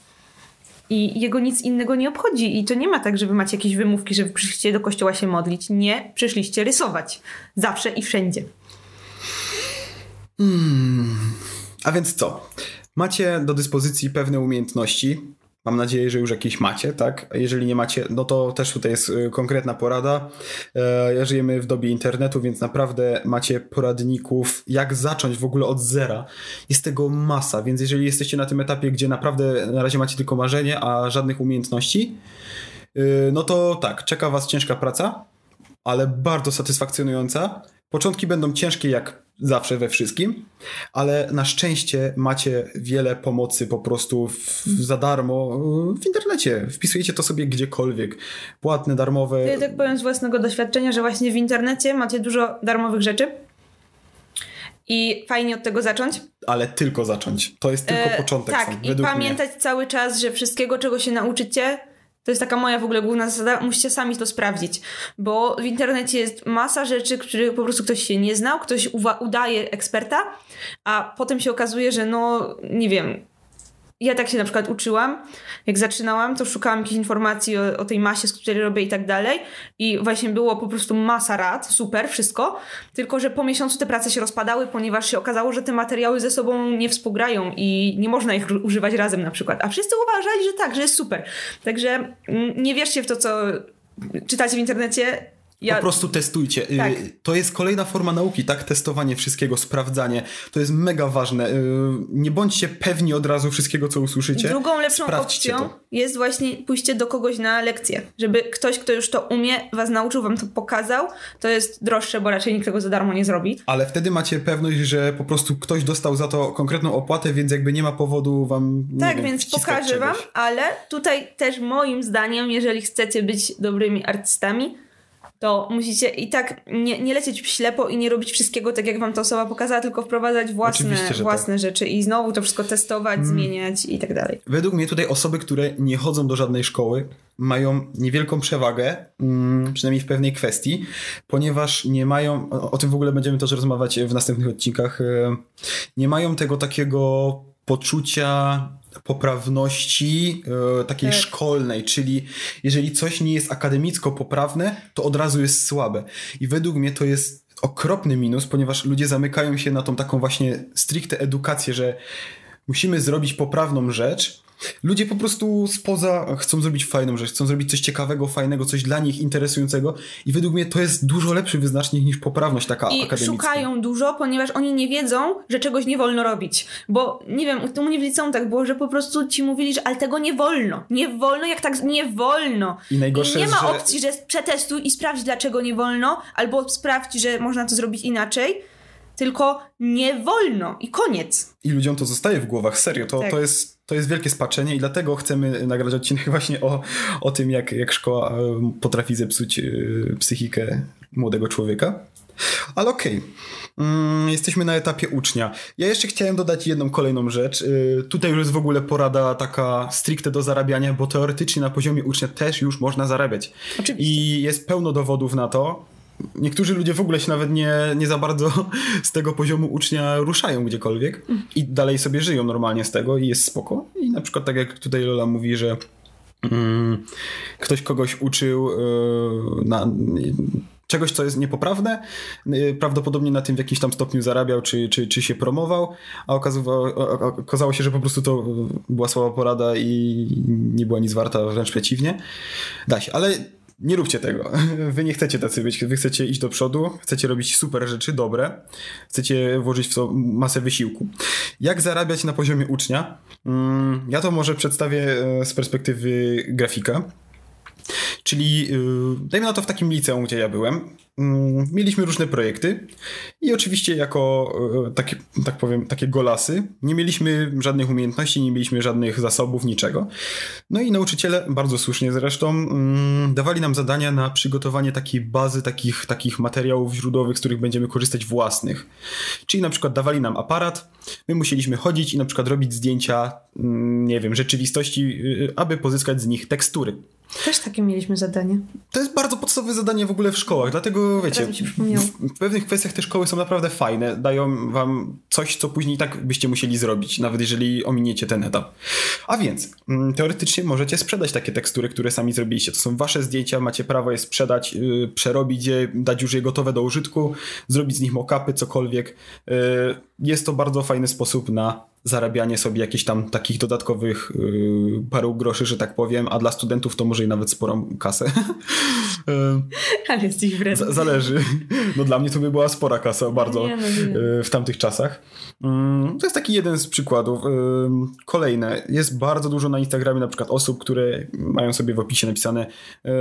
I jego nic innego nie obchodzi. I to nie ma tak, że wy macie jakieś wymówki, że wy przyszliście do kościoła się modlić. Nie, przyszliście rysować. Zawsze i wszędzie. Hmm. A więc co? Macie do dyspozycji pewne umiejętności. Mam nadzieję, że już jakieś macie, tak? Jeżeli nie macie, no to też tutaj jest konkretna porada. Ja żyjemy w dobie internetu, więc naprawdę macie poradników, jak zacząć w ogóle od zera. Jest tego masa, więc jeżeli jesteście na tym etapie, gdzie naprawdę na razie macie tylko marzenie, a żadnych umiejętności, no to tak, czeka was ciężka praca, ale bardzo satysfakcjonująca. Początki będą ciężkie jak zawsze we wszystkim, ale na szczęście macie wiele pomocy po prostu w, za darmo w internecie. Wpisujecie to sobie gdziekolwiek. Płatne, darmowe. Ja tak powiem z własnego doświadczenia, że właśnie w internecie macie dużo darmowych rzeczy i fajnie od tego zacząć. Ale tylko zacząć. To jest tylko e, początek. Tak, sam, i pamiętać mnie. Cały czas, że wszystkiego, czego się nauczycie, to jest taka moja w ogóle główna zasada, musicie sami to sprawdzić, bo w internecie jest masa rzeczy, których po prostu ktoś się nie znał, ktoś uwa- udaje eksperta, a potem się okazuje, że no, nie wiem, ja tak się na przykład uczyłam, jak zaczynałam, to szukałam jakichś informacji o, o tej masie, z której robię i tak dalej i właśnie było po prostu masa rad, super, wszystko, tylko że po miesiącu te prace się rozpadały, ponieważ się okazało, że te materiały ze sobą nie współgrają i nie można ich używać razem na przykład, a wszyscy uważali, że tak, że jest super, także nie wierzcie w to, co czytacie w internecie. Ja... Po prostu testujcie. Tak. To jest kolejna forma nauki, tak? Testowanie wszystkiego, sprawdzanie. To jest mega ważne. Nie bądźcie pewni od razu wszystkiego, co usłyszycie. Drugą lepszą Sprawdźcie opcją to. Jest właśnie pójście do kogoś na lekcję. Żeby ktoś, kto już to umie, was nauczył, wam to pokazał. To jest droższe, bo raczej nikt tego za darmo nie zrobi. Ale wtedy macie pewność, że po prostu ktoś dostał za to konkretną opłatę, więc jakby nie ma powodu wam... Nie tak, wiem, więc pokażę czegoś. wam, ale tutaj też moim zdaniem, jeżeli chcecie być dobrymi artystami, to musicie i tak nie, nie lecieć ślepo i nie robić wszystkiego tak, jak wam ta osoba pokazała, tylko wprowadzać własne, własne tak. rzeczy i znowu to wszystko testować, hmm. zmieniać i tak dalej. Według mnie tutaj osoby, które nie chodzą do żadnej szkoły, mają niewielką przewagę, przynajmniej w pewnej kwestii, ponieważ nie mają, o tym w ogóle będziemy też rozmawiać w następnych odcinkach, nie mają tego takiego poczucia... poprawności e, takiej tak. szkolnej, czyli jeżeli coś nie jest akademicko poprawne, to od razu jest słabe. I według mnie to jest okropny minus, ponieważ ludzie zamykają się na tą taką właśnie stricte edukację, że musimy zrobić poprawną rzecz. Ludzie po prostu spoza chcą zrobić fajną rzecz, chcą zrobić coś ciekawego, fajnego, coś dla nich interesującego i według mnie to jest dużo lepszy wyznacznik niż poprawność taka I akademicka. I szukają dużo, ponieważ oni nie wiedzą, że czegoś nie wolno robić, bo nie wiem, u mnie w liceum tak było, że po prostu ci mówili, że ale tego nie wolno, nie wolno, jak tak nie wolno. I najgorsze I nie jest, ma opcji, że... że przetestuj i sprawdź, dlaczego nie wolno, albo sprawdź, że można to zrobić inaczej. Tylko nie wolno i koniec. I ludziom to zostaje w głowach, serio. To, tak. to, jest, to jest wielkie spaczenie i dlatego chcemy nagrać odcinek właśnie o, o tym, jak, jak szkoła potrafi zepsuć psychikę młodego człowieka. Ale okej, okay. mm, jesteśmy na etapie ucznia. Ja jeszcze chciałem dodać jedną kolejną rzecz. Yy, tutaj już jest w ogóle porada taka stricte do zarabiania, bo teoretycznie na poziomie ucznia też już można zarabiać. Oczywiście. I jest pełno dowodów na to. Niektórzy ludzie w ogóle się nawet nie, nie za bardzo z tego poziomu ucznia ruszają gdziekolwiek i dalej sobie żyją normalnie z tego i jest spoko. I na przykład tak jak tutaj Lola mówi, że mm, ktoś kogoś uczył yy, na, yy, czegoś, co jest niepoprawne, yy, prawdopodobnie na tym w jakimś tam stopniu zarabiał czy, czy, czy się promował, a okazywało, okazało się, że po prostu to była słaba porada i nie była nic warta, wręcz przeciwnie. Da się, ale... Nie róbcie tego. Wy nie chcecie tacy być. Wy chcecie iść do przodu, chcecie robić super rzeczy, dobre. Chcecie włożyć w to masę wysiłku. Jak zarabiać na poziomie ucznia? Ja to może przedstawię z perspektywy grafika. Czyli dajmy na to w takim liceum, gdzie ja byłem. Mieliśmy różne projekty i oczywiście jako takie, tak powiem, takie golasy nie mieliśmy żadnych umiejętności, nie mieliśmy żadnych zasobów, niczego. No i nauczyciele, bardzo słusznie zresztą, dawali nam zadania na przygotowanie takiej bazy, takich, takich materiałów źródłowych, z których będziemy korzystać własnych. Czyli na przykład dawali nam aparat, my musieliśmy chodzić i na przykład robić zdjęcia, nie wiem, rzeczywistości, aby pozyskać z nich tekstury. Też takie mieliśmy zadanie. To jest bardzo podstawowe zadanie w ogóle w szkołach, dlatego wiecie, w pewnych kwestiach te szkoły są naprawdę fajne, dają wam coś, co później i tak byście musieli zrobić, nawet jeżeli ominiecie ten etap. A więc, teoretycznie możecie sprzedać takie tekstury, które sami zrobiliście. To są wasze zdjęcia, macie prawo je sprzedać, yy, przerobić je, dać już je gotowe do użytku, zrobić z nich mock-upy, cokolwiek. Yy, jest to bardzo fajny sposób na zarabianie sobie jakichś tam takich dodatkowych yy, paru groszy, że tak powiem, a dla studentów to może i nawet sporą kasę. yy, Ale jest ich wredny. Zależy. No dla mnie to by była spora kasa, bardzo nie, nie. Yy, w tamtych czasach. Yy, to jest taki jeden z przykładów. Yy, kolejne. Jest bardzo dużo na Instagramie na przykład osób, które mają sobie w opisie napisane yy,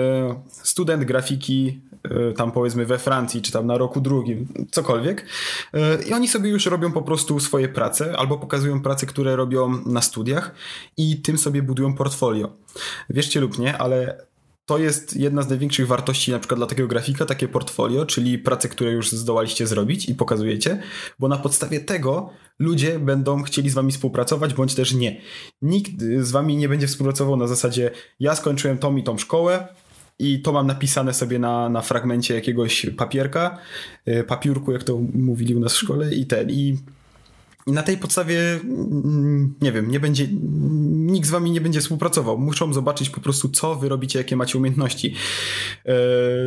student grafiki yy, tam powiedzmy we Francji, czy tam na roku drugim, cokolwiek. Yy, I oni sobie już robią po prostu swoje prace, albo pokazują prace, które robią na studiach i tym sobie budują portfolio. Wierzcie lub nie, ale to jest jedna z największych wartości na przykład dla takiego grafika, takie portfolio, czyli prace, które już zdołaliście zrobić i pokazujecie, bo na podstawie tego ludzie będą chcieli z wami współpracować, bądź też nie. Nikt z wami nie będzie współpracował na zasadzie ja skończyłem tą i tą szkołę, i to mam napisane sobie na, na fragmencie jakiegoś papierka, papiórku, jak to mówili u nas w szkole i ten, i I na tej podstawie, nie wiem, nie będzie, nikt z wami nie będzie współpracował. Muszą zobaczyć po prostu, co wy robicie, jakie macie umiejętności. Yy,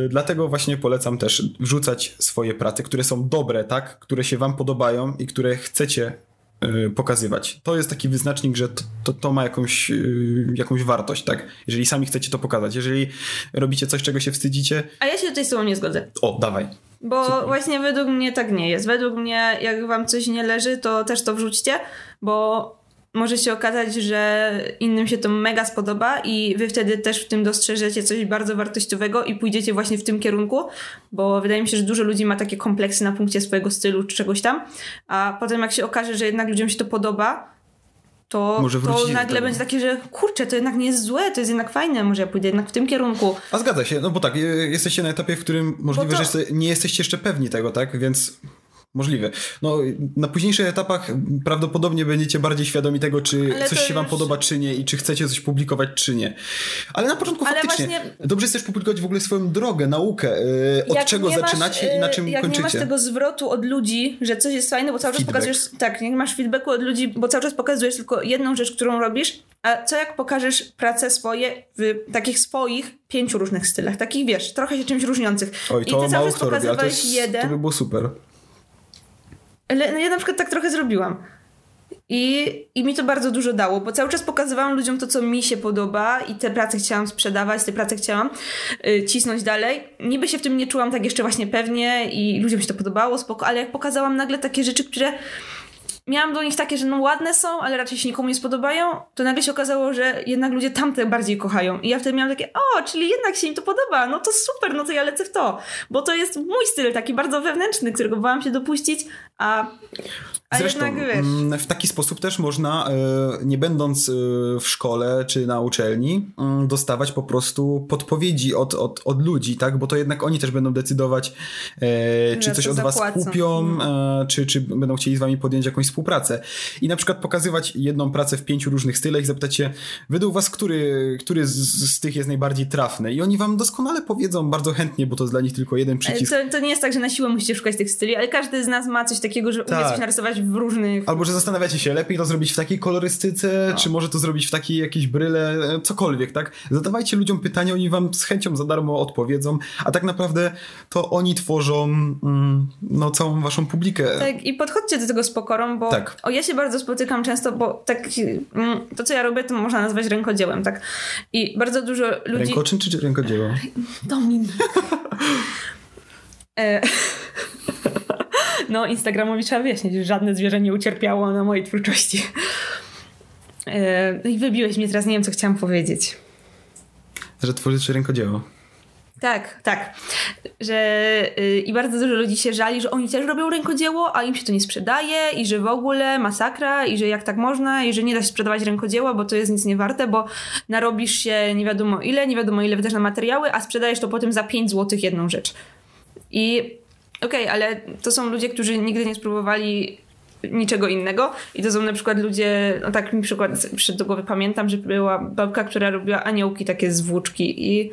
dlatego właśnie polecam też wrzucać swoje prace, które są dobre, tak, które się wam podobają i które chcecie yy, pokazywać. To jest taki wyznacznik, że to, to, to ma jakąś, yy, jakąś wartość, tak? Jeżeli sami chcecie to pokazać, jeżeli robicie coś, czego się wstydzicie. A ja się tutaj z tobą nie zgodzę. O, dawaj. Bo super. Właśnie według mnie tak nie jest. Według mnie, jak wam coś nie leży, to też to wrzućcie, bo może się okazać, że innym się to mega spodoba i wy wtedy też w tym dostrzeżecie coś bardzo wartościowego i pójdziecie właśnie w tym kierunku, bo wydaje mi się, że dużo ludzi ma takie kompleksy na punkcie swojego stylu czy czegoś tam, a potem jak się okaże, że jednak ludziom się to podoba, to, to nagle będzie takie, że kurczę, to jednak nie jest złe, to jest jednak fajne, może ja pójdę jednak w tym kierunku. A zgadza się, no bo tak, jesteście na etapie, w którym możliwe, to... że nie jesteście jeszcze pewni tego, tak, więc możliwe. No, na późniejszych etapach prawdopodobnie będziecie bardziej świadomi tego, czy ale coś się już... wam podoba, czy nie i czy chcecie coś publikować, czy nie. Ale na początku ale faktycznie właśnie... dobrze jest też publikować w ogóle swoją drogę, naukę, yy, od jak czego zaczynacie masz, i na czym jak kończycie. Jak nie masz tego zwrotu od ludzi, że coś jest fajne, bo cały czas feedback. pokazujesz... Tak, nie masz feedbacku od ludzi, bo cały czas pokazujesz tylko jedną rzecz, którą robisz, a co jak pokażesz prace swoje w takich swoich pięciu różnych stylach, takich wiesz, trochę się czymś różniących. Oj, to i ty cały czas pokazywałeś to jest, jeden... To by było super. Ale ja na przykład tak trochę zrobiłam. I, I mi to bardzo dużo dało, bo cały czas pokazywałam ludziom to, co mi się podoba i te prace chciałam sprzedawać, te prace chciałam y, cisnąć dalej. Niby się w tym nie czułam tak jeszcze właśnie pewnie i ludziom się to podobało, spoko, ale jak pokazałam nagle takie rzeczy, które miałam do nich takie, że no ładne są, ale raczej się nikomu nie spodobają, to nagle się okazało, że jednak ludzie tamte bardziej kochają. I ja wtedy miałam takie, o, czyli jednak się im to podoba, no to super, no to ja lecę w to. Bo to jest mój styl, taki bardzo wewnętrzny, którego bałam się dopuścić, a, a zresztą, jednak wiesz. W taki sposób też można, nie będąc w szkole czy na uczelni, dostawać po prostu podpowiedzi od, od, od ludzi, tak? Bo to jednak oni też będą decydować, czy coś od zapłacą. Was kupią, czy, czy będą chcieli z wami podjąć jakąś współpracę. I na przykład pokazywać jedną pracę w pięciu różnych stylach i zapytać się według was, który, który z, z tych jest najbardziej trafny. I oni wam doskonale powiedzą bardzo chętnie, bo to jest dla nich tylko jeden przycisk. To, to nie jest tak, że na siłę musicie szukać tych styli, ale każdy z nas ma coś takiego, że tak. umie coś narysować w różnych... Albo, że zastanawiacie się, lepiej to zrobić w takiej kolorystyce, no. czy może to zrobić w takiej jakiejś bryle, cokolwiek, tak? Zadawajcie ludziom pytania, oni wam z chęcią za darmo odpowiedzą, a tak naprawdę to oni tworzą mm, no, całą waszą publikę. Tak, i podchodźcie do tego z pokorą, bo Bo, tak. o, ja się bardzo spotykam często, bo tak, to, co ja robię, to można nazwać rękodziełem, tak? I bardzo dużo ludzi... Rękoczyn czy, czy rękodzieło? Dominik. No, Instagramowi trzeba wyjaśnić, że żadne zwierzę nie ucierpiało na mojej twórczości. No i wybiłeś mnie teraz, nie wiem, co chciałam powiedzieć. Że tworzysz rękodzieło. Tak, tak. Że, yy, i bardzo dużo ludzi się żali, że oni też robią rękodzieło, a im się to nie sprzedaje i że w ogóle masakra i że jak tak można i że nie da się sprzedawać rękodzieła, bo to jest nic nie warte, bo narobisz się nie wiadomo ile, nie wiadomo ile wydasz na materiały, a sprzedajesz to potem za pięć złotych jedną rzecz. I okej, okay, ale to są ludzie, którzy nigdy nie spróbowali niczego innego i to są na przykład ludzie, no tak mi przykład przyszedł do głowy, pamiętam, że była babka, która robiła aniołki takie z włóczki i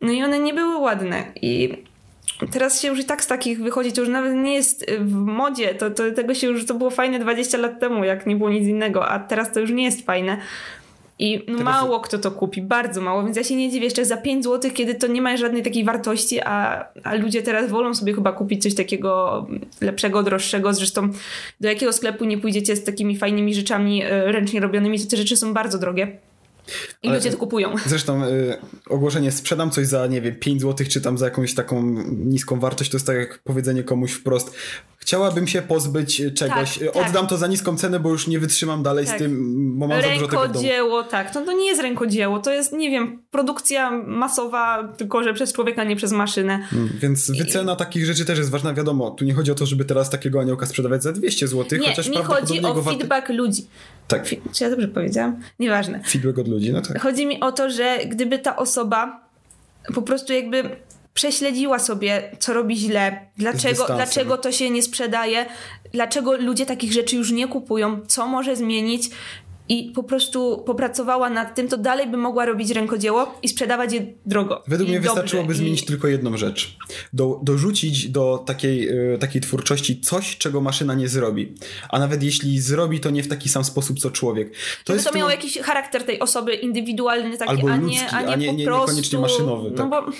no i one nie były ładne i teraz się już i tak z takich wychodzi, to już nawet nie jest w modzie, to, to tego się już, to było fajne dwadzieścia lat temu, jak nie było nic innego, a teraz to już nie jest fajne i no mało kto to kupi, bardzo mało, więc ja się nie dziwię jeszcze za pięć złotych, kiedy to nie ma żadnej takiej wartości, a, a ludzie teraz wolą sobie chyba kupić coś takiego lepszego, droższego, zresztą do jakiego sklepu nie pójdziecie z takimi fajnymi rzeczami ręcznie robionymi, to te rzeczy są bardzo drogie. I ludzie to kupują. Zresztą y, ogłoszenie sprzedam coś za, nie wiem, pięć złotych czy tam za jakąś taką niską wartość, to jest tak jak powiedzenie komuś wprost, chciałabym się pozbyć czegoś, tak, oddam tak. to za niską cenę, bo już nie wytrzymam dalej tak. z tym, bo mam za dużo tego w domu. Rękodzieło, tak, no to nie jest rękodzieło, to jest, nie wiem, produkcja masowa, tylko że przez człowieka, nie przez maszynę. Hmm, więc wycena I... takich rzeczy też jest ważna, wiadomo, tu nie chodzi o to, żeby teraz takiego aniołka sprzedawać za dwieście złotych, nie, chociaż prawdopodobnie go... Nie, mi chodzi o feedback wart... ludzi. Tak. Fi... Czy ja dobrze powiedziałam? Nieważne. Feedback od ludzi, no tak. Chodzi mi o to, że gdyby ta osoba po prostu jakby... prześledziła sobie, co robi źle, dlaczego, dlaczego to się nie sprzedaje, dlaczego ludzie takich rzeczy już nie kupują, co może zmienić, i po prostu popracowała nad tym, to dalej by mogła robić rękodzieło i sprzedawać je drogo. Według mnie wystarczyłoby i... zmienić tylko jedną rzecz. Do, dorzucić do takiej, takiej twórczości coś, czego maszyna nie zrobi. A nawet jeśli zrobi, to nie w taki sam sposób, co człowiek. To jest to miało tu... jakiś charakter tej osoby indywidualny, taki, albo a nie, ludzki, a nie, a nie, nie po prostu... niekoniecznie maszynowy. Tak? No bo...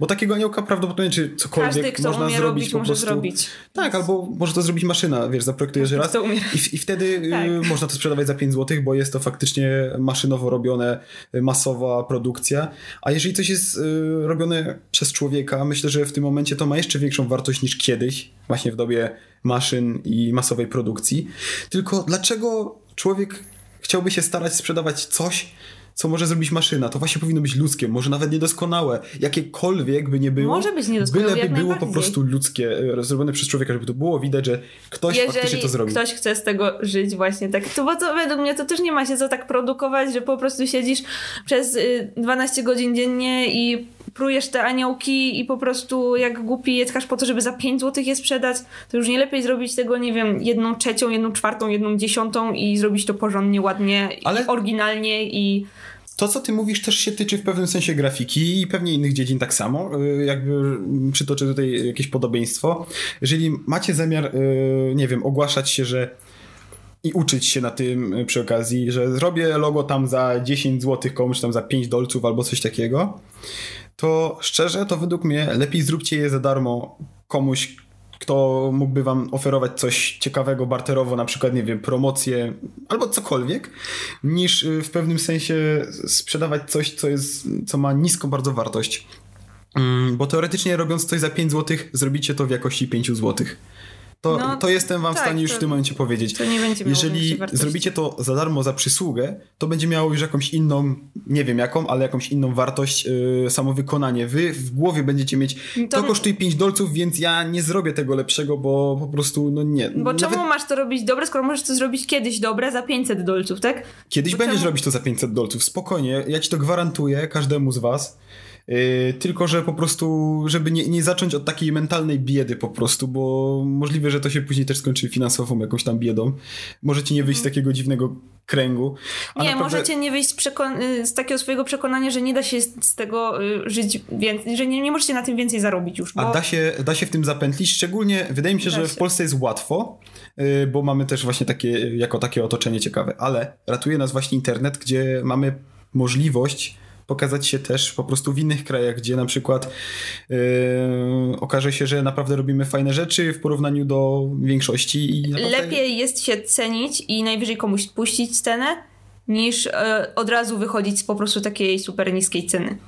Bo takiego aniołka prawdopodobnie, czy cokolwiek każdy, kto można umie zrobić, robić, po może prostu... zrobić. Tak, albo może to zrobić maszyna, wiesz, zaprojektujesz raz i, i wtedy tak. y, można to sprzedawać za pięć złotych, bo jest to faktycznie maszynowo robione, masowa produkcja. A jeżeli coś jest y, robione przez człowieka, myślę, że w tym momencie to ma jeszcze większą wartość niż kiedyś, właśnie w dobie maszyn i masowej produkcji. Tylko dlaczego człowiek chciałby się starać sprzedawać coś, co może zrobić maszyna? To właśnie powinno być ludzkie, może nawet niedoskonałe, jakiekolwiek by nie było, może być niedoskonałe, byle by było po prostu ludzkie, zrobione przez człowieka, żeby to było widać, że ktoś Jeżeli faktycznie to zrobił. Jeżeli ktoś chce z tego żyć właśnie tak, to bo to według mnie to też nie ma się co tak produkować, że po prostu siedzisz przez dwanaście godzin dziennie i prujesz te aniołki i po prostu jak głupi jedkasz po to, żeby za pięć złotych je sprzedać, to już nie lepiej zrobić tego, nie wiem, jedną trzecią, jedną czwartą, jedną dziesiątą i zrobić to porządnie, ładnie, ale... i oryginalnie i... To, co ty mówisz, też się tyczy w pewnym sensie grafiki i pewnie innych dziedzin tak samo. Jakby przytoczę tutaj jakieś podobieństwo. Jeżeli macie zamiar, nie wiem, ogłaszać się, że i uczyć się na tym przy okazji, że zrobię logo tam za dziesięć złotych komuś, tam za pięć dolców albo coś takiego, to szczerze, to według mnie lepiej zróbcie je za darmo komuś, kto mógłby wam oferować coś ciekawego barterowo, na przykład, nie wiem, promocję albo cokolwiek, niż w pewnym sensie sprzedawać coś, co jest, co ma niską bardzo wartość. Bo teoretycznie robiąc coś za pięć złotych, zrobicie to w jakości pięć złotych. To, no, to jestem wam tak, w stanie już to, w tym momencie powiedzieć. To nie będzie miało Jeżeli zrobicie to za darmo, za przysługę, to będzie miało już jakąś inną, nie wiem jaką, ale jakąś inną wartość yy, samo wykonanie. Wy w głowie będziecie mieć, to, to kosztuje pięć dolców, więc ja nie zrobię tego lepszego, bo po prostu, no nie. Bo Nawet... czemu masz to robić dobre, skoro możesz to zrobić kiedyś dobre za pięćset dolców, tak? Kiedyś bo będziesz czemu... robić to za pięćset dolców, spokojnie. Ja ci to gwarantuję, każdemu z was. Yy, tylko, że po prostu, żeby nie, nie zacząć od takiej mentalnej biedy po prostu, bo możliwe, że to się później też skończy finansową jakąś tam biedą. Możecie nie wyjść mm. z takiego dziwnego kręgu. A nie, naprawdę... możecie nie wyjść z, przekon- z takiego swojego przekonania, że nie da się z tego żyć więcej, że nie, nie możecie na tym więcej zarobić już. Bo... A da się, da się w tym zapętlić, szczególnie wydaje mi się, da że się. w Polsce jest łatwo, yy, bo mamy też właśnie takie, jako takie otoczenie ciekawe, ale ratuje nas właśnie internet, gdzie mamy możliwość pokazać się też po prostu w innych krajach, gdzie na przykład yy, okaże się, że naprawdę robimy fajne rzeczy w porównaniu do większości. I naprawdę... Lepiej jest się cenić i najwyżej komuś puścić cenę, niż yy, od razu wychodzić z po prostu takiej super niskiej ceny.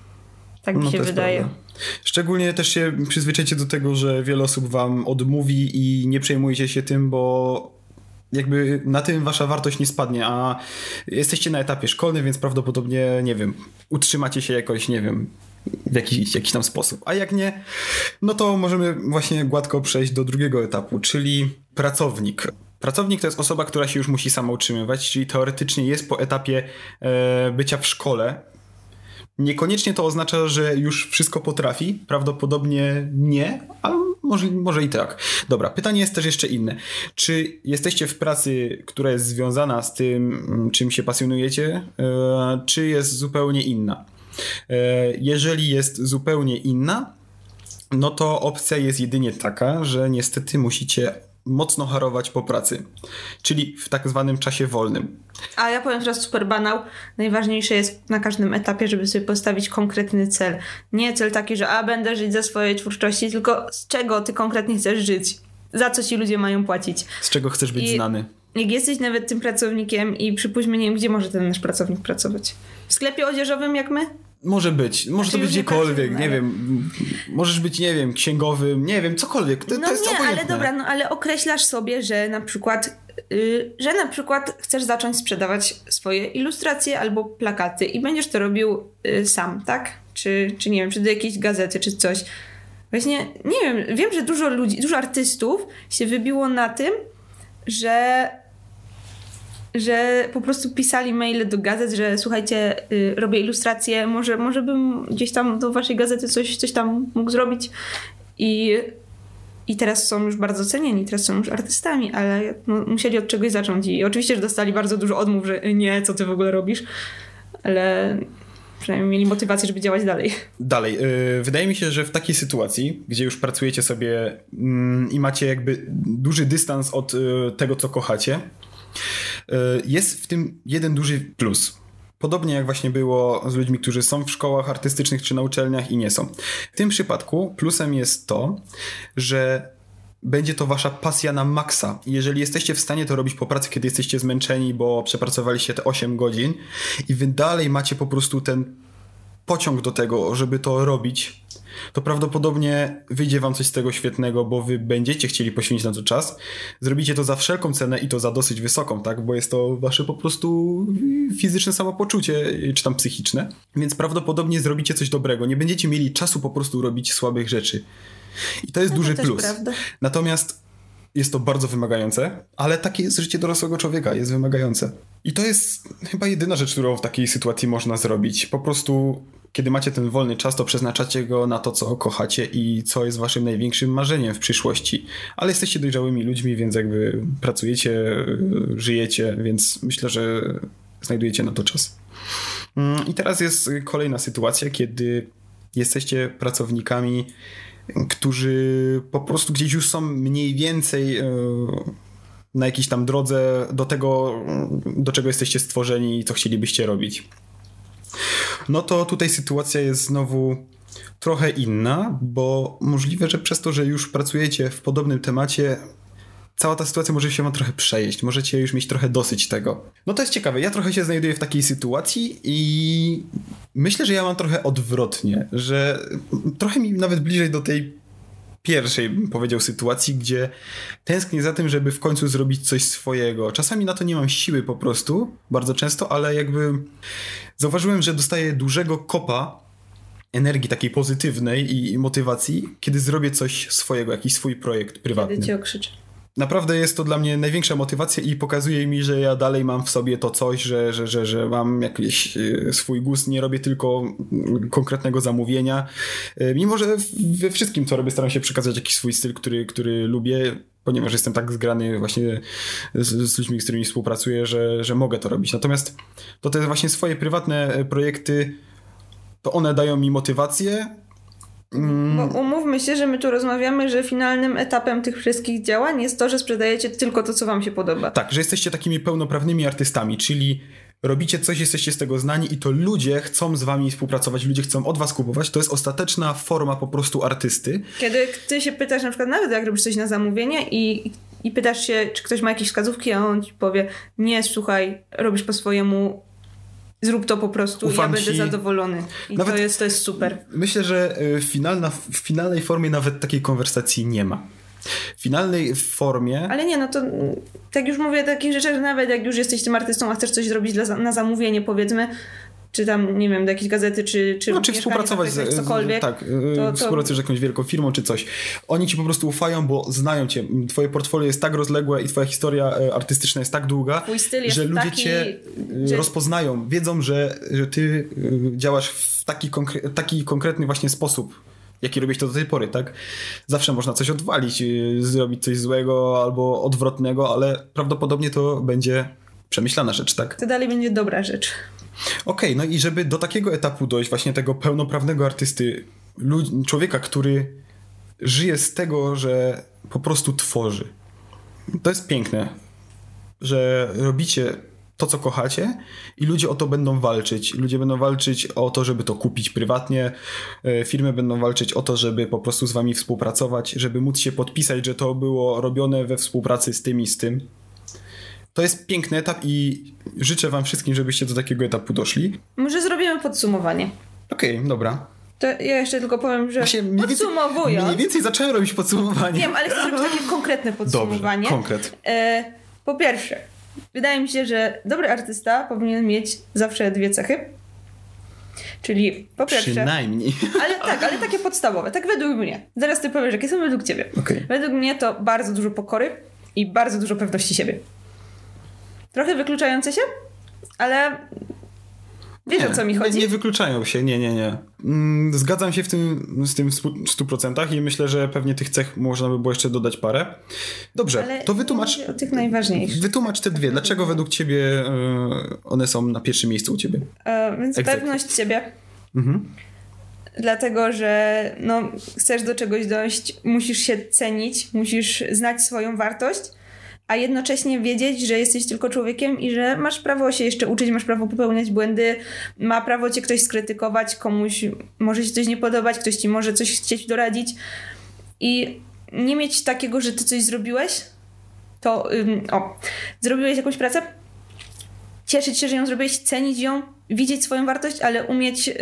Tak mi no się wydaje. Prawda. Szczególnie też się przyzwyczajcie do tego, że wiele osób wam odmówi i nie przejmujcie się tym, bo jakby na tym wasza wartość nie spadnie, a jesteście na etapie szkolnym, więc prawdopodobnie, nie wiem, utrzymacie się jakoś, nie wiem, w jakiś, jakiś tam sposób. A jak nie, no to możemy właśnie gładko przejść do drugiego etapu, czyli pracownik. Pracownik to jest osoba, która się już musi sama utrzymywać, czyli teoretycznie jest po etapie e, bycia w szkole. Niekoniecznie to oznacza, że już wszystko potrafi, prawdopodobnie nie, ale może, może i tak. Dobra, pytanie jest też jeszcze inne. Czy jesteście w pracy, która jest związana z tym, czym się pasjonujecie, czy jest zupełnie inna? Jeżeli jest zupełnie inna, no to opcja jest jedynie taka, że niestety musicie mocno harować po pracy, czyli w tak zwanym czasie wolnym. A ja powiem teraz super banał. Najważniejsze jest na każdym etapie, żeby sobie postawić konkretny cel. Nie cel taki, że a będę żyć ze swojej twórczości, tylko z czego ty konkretnie chcesz żyć? Za co ci ludzie mają płacić? Z czego chcesz być I znany? Jak jesteś nawet tym pracownikiem i przypuśćmy, nie wiem, gdzie może ten nasz pracownik pracować? W sklepie odzieżowym jak my? Może być, może znaczy to być gdziekolwiek, nie, nie wiem, możesz być, nie wiem, księgowym, nie wiem, cokolwiek, to, no to jest nie, obojętne. Ale dobra, no ale określasz sobie, że na przykład, yy, że na przykład chcesz zacząć sprzedawać swoje ilustracje albo plakaty i będziesz to robił yy, sam, tak? Czy, czy nie wiem, czy do jakiejś gazety, czy coś. Właśnie, nie wiem, wiem, że dużo ludzi, dużo artystów się wybiło na tym, że... że po prostu pisali maile do gazet, że słuchajcie, y, robię ilustracje, może, może bym gdzieś tam do waszej gazety coś, coś tam mógł zrobić. I I teraz są już bardzo cenieni, teraz są już artystami, ale no, musieli od czegoś zacząć. I oczywiście, że dostali bardzo dużo odmów, że nie, co ty w ogóle robisz, ale przynajmniej mieli motywację, żeby działać dalej. Dalej. Yy, wydaje mi się, że w takiej sytuacji, gdzie już pracujecie sobie yy, i macie jakby duży dystans od yy, tego, co kochacie, yy, jest w tym jeden duży plus. Podobnie jak właśnie było z ludźmi, którzy są w szkołach artystycznych czy na uczelniach i nie są. W tym przypadku plusem jest to, że będzie to wasza pasja na maksa. Jeżeli jesteście w stanie to robić po pracy, kiedy jesteście zmęczeni, bo przepracowaliście te osiem godzin i wy dalej macie po prostu ten pociąg do tego, żeby to robić, to prawdopodobnie wyjdzie wam coś z tego świetnego, bo wy będziecie chcieli poświęcić na to czas. Zrobicie to za wszelką cenę i to za dosyć wysoką, tak? Bo jest to wasze po prostu fizyczne samopoczucie, czy tam psychiczne. Więc prawdopodobnie zrobicie coś dobrego. Nie będziecie mieli czasu po prostu robić słabych rzeczy. I to jest no, duży to plus. Prawda. Natomiast jest to bardzo wymagające, ale takie jest życie dorosłego człowieka, jest wymagające. I to jest chyba jedyna rzecz, którą w takiej sytuacji można zrobić. Po prostu kiedy macie ten wolny czas, to przeznaczacie go na to, co kochacie i co jest waszym największym marzeniem w przyszłości. Ale jesteście dojrzałymi ludźmi, więc jakby pracujecie, żyjecie, więc myślę, że znajdujecie na to czas. I teraz jest kolejna sytuacja, kiedy jesteście pracownikami, którzy po prostu gdzieś już są mniej więcej na jakiejś tam drodze do tego, do czego jesteście stworzeni i co chcielibyście robić. No to tutaj sytuacja jest znowu trochę inna, bo możliwe, że przez to, że już pracujecie w podobnym temacie, cała ta sytuacja może się wam trochę przejeść, możecie już mieć trochę dosyć tego. No to jest ciekawe, ja trochę się znajduję w takiej sytuacji i myślę, że ja mam trochę odwrotnie, że trochę mi nawet bliżej do tej pierwszej, bym powiedział, sytuacji, gdzie tęsknię za tym, żeby w końcu zrobić coś swojego. Czasami na to nie mam siły po prostu, bardzo często, ale jakby zauważyłem, że dostaję dużego kopa energii takiej pozytywnej i motywacji, kiedy zrobię coś swojego, jakiś swój projekt prywatny. Kiedy cię okrzyczę. Naprawdę jest to dla mnie największa motywacja i pokazuje mi, że ja dalej mam w sobie to coś, że, że, że, że mam jakiś swój gust, nie robię tylko konkretnego zamówienia. Mimo, że we wszystkim, co robię, staram się przekazać jakiś swój styl, który, który lubię, ponieważ jestem tak zgrany właśnie z, z ludźmi, z którymi współpracuję, że, że mogę to robić. Natomiast to te właśnie swoje prywatne projekty, to one dają mi motywację. Bo umówmy się, że my tu rozmawiamy, że finalnym etapem tych wszystkich działań jest to, że sprzedajecie tylko to, co wam się podoba. Tak, że jesteście takimi pełnoprawnymi artystami, czyli robicie coś, jesteście z tego znani i to ludzie chcą z wami współpracować, ludzie chcą od was kupować. To jest ostateczna forma po prostu artysty. Kiedy ty się pytasz na przykład nawet, jak robisz coś na zamówienie i, i pytasz się, czy ktoś ma jakieś wskazówki, a on ci powie, nie, słuchaj, robisz po swojemu, zrób to po prostu, ufam, ja będę ci zadowolony. I nawet to jest, to jest super. Myślę, że finalna, w finalnej formie nawet takiej konwersacji nie ma. W finalnej formie... Ale nie, no to tak już mówię o takich rzeczach, że nawet jak już jesteś tym artystą, a chcesz coś zrobić dla, na zamówienie, powiedzmy, czy tam, nie wiem, do jakiejś gazety, czy... czy no, czy współpracować z, z... cokolwiek. Tak, to, współpracujesz to... z jakąś wielką firmą, czy coś. Oni ci po prostu ufają, bo znają cię. Twoje portfolio jest tak rozległe i twoja historia artystyczna jest tak długa, twój styl jest że ludzie taki, cię że... rozpoznają. Wiedzą, że, że ty działasz w taki, konkre- taki konkretny właśnie sposób, jaki robisz to do tej pory, tak? Zawsze można coś odwalić, zrobić coś złego albo odwrotnego, ale prawdopodobnie to będzie przemyślana rzecz, tak? To dalej będzie dobra rzecz. Okej, okay, no i żeby do takiego etapu dojść, właśnie tego pełnoprawnego artysty, lud- człowieka, który żyje z tego, że po prostu tworzy. To jest piękne, że robicie to, co kochacie i ludzie o to będą walczyć. Ludzie będą walczyć o to, żeby to kupić prywatnie, firmy będą walczyć o to, żeby po prostu z wami współpracować, żeby móc się podpisać, że to było robione we współpracy z tym i z tym. To jest piękny etap i życzę wam wszystkim, żebyście do takiego etapu doszli. Może zrobimy podsumowanie. Okej, okay, dobra. To ja jeszcze tylko powiem, że Właśnie mniej podsumowując... Więcej, mniej więcej zacząłem robić podsumowanie. Wiem, ale chcę zrobić takie konkretne podsumowanie. Dobrze, konkret. E, po pierwsze, wydaje mi się, że dobry artysta powinien mieć zawsze dwie cechy. Czyli po pierwsze... Przynajmniej. Ale tak, ale takie podstawowe. Tak według mnie. Zaraz ty powiesz, jakie są według ciebie. Okay. Według mnie to bardzo dużo pokory i bardzo dużo pewności siebie. Trochę wykluczające się, ale Wiesz, nie, o co mi chodzi? Nie wykluczają się, nie, nie, nie. Zgadzam się w tym, z tym w stu procentach i myślę, że pewnie tych cech można by było jeszcze dodać parę. Dobrze, ale to wytłumacz... o tych najważniejszych. Wytłumacz te dwie. Dlaczego według ciebie one są na pierwszym miejscu u ciebie? E, więc exactly. Pewność siebie. Mhm. Dlatego, że no, chcesz do czegoś dojść, musisz się cenić, musisz znać swoją wartość, a jednocześnie wiedzieć, że jesteś tylko człowiekiem i że masz prawo się jeszcze uczyć, masz prawo popełniać błędy, ma prawo cię ktoś skrytykować, komuś może się coś nie podobać, ktoś ci może coś chcieć doradzić. I nie mieć takiego, że ty coś zrobiłeś, to ym, o, zrobiłeś jakąś pracę, cieszyć się, że ją zrobiłeś, cenić ją, widzieć swoją wartość, ale umieć y,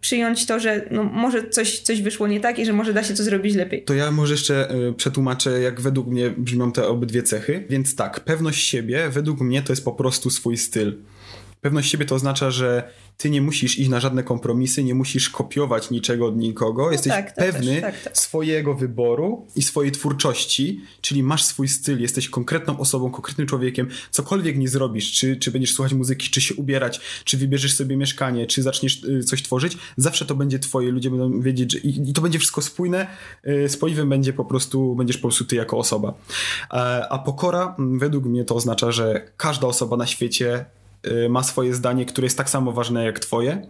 przyjąć to, że no, może coś, coś wyszło nie tak i że może da się to zrobić lepiej. To ja może jeszcze y, przetłumaczę, jak według mnie brzmią te obydwie cechy. Więc tak, pewność siebie według mnie to jest po prostu swój styl. Pewność siebie to oznacza, że ty nie musisz iść na żadne kompromisy, nie musisz kopiować niczego od nikogo. No jesteś tak, pewny też, tak, tak. swojego wyboru i swojej twórczości, czyli masz swój styl, jesteś konkretną osobą, konkretnym człowiekiem. Cokolwiek nie zrobisz, czy, czy będziesz słuchać muzyki, czy się ubierać, czy wybierzesz sobie mieszkanie, czy zaczniesz coś tworzyć, zawsze to będzie twoje. Ludzie będą wiedzieć, że i, i to będzie wszystko spójne. Spoiwem będzie po prostu, będziesz po prostu ty jako osoba. A, a pokora według mnie to oznacza, że każda osoba na świecie ma swoje zdanie, które jest tak samo ważne jak twoje.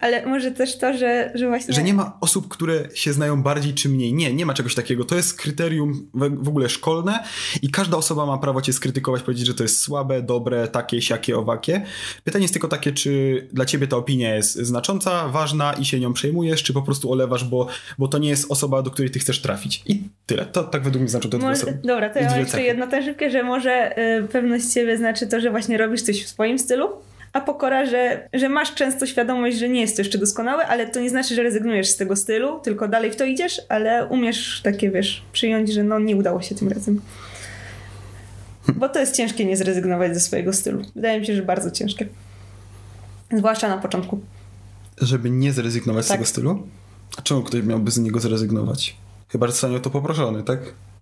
Ale może też to, że, że właśnie... Że nie ma osób, które się znają bardziej czy mniej. Nie, nie ma czegoś takiego. To jest kryterium w ogóle szkolne i każda osoba ma prawo cię skrytykować, powiedzieć, że to jest słabe, dobre, takie, siakie, owakie. Pytanie jest tylko takie, czy dla ciebie ta opinia jest znacząca, ważna i się nią przejmujesz, czy po prostu olewasz, bo, bo to nie jest osoba, do której ty chcesz trafić. I tyle. To tak według mnie znaczą te dwie osoby. Dobra, to ja mam jeszcze jedno tę szybkie, że może y, pewność siebie znaczy to, że właśnie robisz coś w swoim stylu. A pokora, że, że masz często świadomość, że nie jest to jeszcze doskonałe, ale to nie znaczy, że rezygnujesz z tego stylu, tylko dalej w to idziesz, ale umiesz takie, wiesz, przyjąć, że no nie udało się tym razem. Bo to jest ciężkie nie zrezygnować ze swojego stylu. Wydaje mi się, że bardzo ciężkie. Zwłaszcza na początku. Żeby nie zrezygnować tak. z tego stylu? A czemu ktoś miałby z niego zrezygnować? Chyba, że zostanie o to poproszony, tak?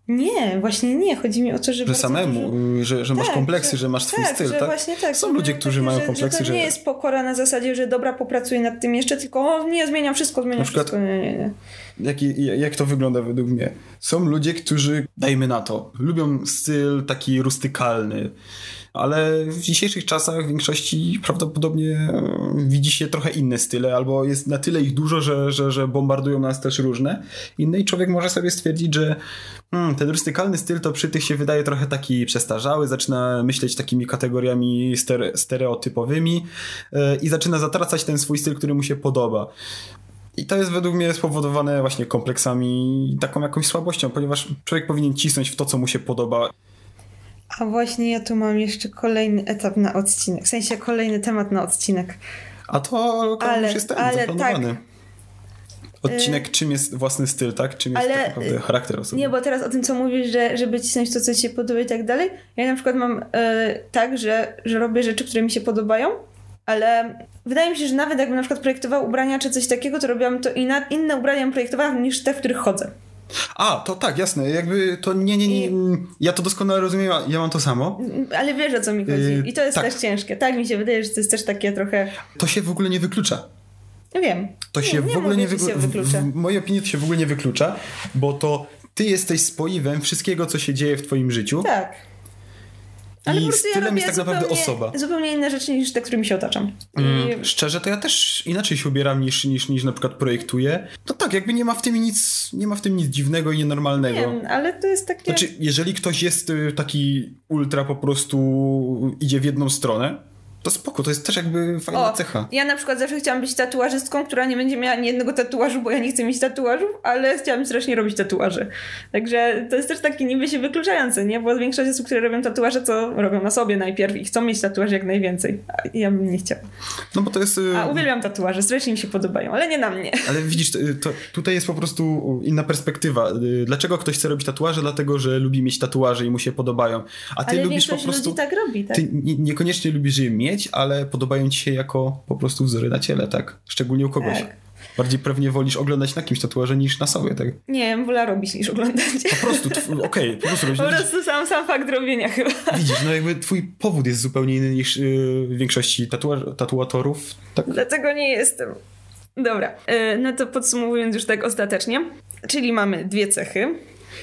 Nie, właśnie nie. Chodzi mi o to, że... Że samemu, dużo... że, że tak, masz kompleksy, że, że masz swój tak, styl, że tak? Właśnie tak. Są ludzie, którzy tak, mają że, kompleksy, że... To nie że... jest pokora na zasadzie, że dobra, popracuję nad tym jeszcze, tylko o, nie, zmieniam wszystko, zmieniam na wszystko. Przykład, nie, nie, nie. Jak, jak to wygląda według mnie? Są ludzie, którzy, dajmy na to, lubią styl taki rustykalny, ale w dzisiejszych czasach w większości prawdopodobnie widzi się trochę inne style, albo jest na tyle ich dużo, że, że, że bombardują nas też różne inne i człowiek może sobie stwierdzić, że hmm, ten rustykalny styl to przy tych się wydaje trochę taki przestarzały, zaczyna myśleć takimi kategoriami stereotypowymi i zaczyna zatracać ten swój styl, który mu się podoba. I to jest według mnie spowodowane właśnie kompleksami i taką jakąś słabością, ponieważ człowiek powinien cisnąć w to, co mu się podoba. A właśnie ja tu mam jeszcze kolejny etap na odcinek, w sensie kolejny temat na odcinek. A to ale, już jest ten ale, zaplanowany. Tak. Odcinek, czym jest własny styl, tak? Czym ale, jest tak naprawdę charakter osoby. Nie, bo teraz o tym, co mówisz, że, żeby cisnąć to, co ci się podoba i tak dalej. Ja na przykład mam y, tak, że, że robię rzeczy, które mi się podobają, ale wydaje mi się, że nawet jakbym na przykład projektowała ubrania czy coś takiego, to robiłam to i na, inne ubrania projektowała niż te, w których chodzę. A, to tak, jasne, jakby to nie, nie, nie, I... ja to doskonale rozumiem, ja mam to samo. Ale wiesz, o co mi chodzi i to jest tak. też ciężkie, tak mi się wydaje, że to jest też takie trochę... To się w ogóle nie wyklucza. Wiem. To nie, się nie w ogóle nie wyklu... się wyklucza. W, w mojej opinii to się w ogóle nie wyklucza, bo to ty jesteś spoiwem wszystkiego, co się dzieje w twoim życiu. Tak. Ale i stylem ja robię jest tak naprawdę osoba. Zupełnie inne rzeczy niż te, którymi się otaczam. Mm, I... Szczerze, to ja też inaczej się ubieram niż, niż, niż na przykład projektuję. To tak, jakby nie ma w tym nic, nie ma w tym nic dziwnego i nienormalnego. Wiem, ale to jest takie... Znaczy, jeżeli ktoś jest taki ultra po prostu idzie w jedną stronę, to spoko, to jest też jakby fajna o, cecha. Ja na przykład zawsze chciałam być tatuażystką, która nie będzie miała ani jednego tatuażu, bo ja nie chcę mieć tatuażów, ale chciałam strasznie robić tatuaże. Także to jest też takie niby się wykluczające, nie? Bo większość osób, które robią tatuaże, to robią na sobie najpierw i chcą mieć tatuaż jak najwięcej. A ja bym nie chciała. No bo to jest... A uwielbiam tatuaże, strasznie mi się podobają, ale nie na mnie. Ale widzisz, to tutaj jest po prostu inna perspektywa. Dlaczego ktoś chce robić tatuaże? Dlatego, że lubi mieć tatuaże i mu się podobają. A ty ale lubisz po prostu... Ale większość ludzi tak robi, tak? Ty niekoniecznie lubisz je mieć, ale podobają ci się jako po prostu wzory na ciele, tak? Szczególnie u kogoś. Tak. Bardziej pewnie wolisz oglądać na kimś tatuaże niż na sobie, tak? Nie, wolę robić niż oglądać. Po prostu, tw- okej, okay, po prostu robić. Po prostu sam, sam fakt robienia chyba. Widzisz, no jakby twój powód jest zupełnie inny niż yy, większości tatua- tatuatorów. Tak? Dlatego nie jestem. Dobra, yy, no to podsumowując już tak ostatecznie, czyli mamy dwie cechy.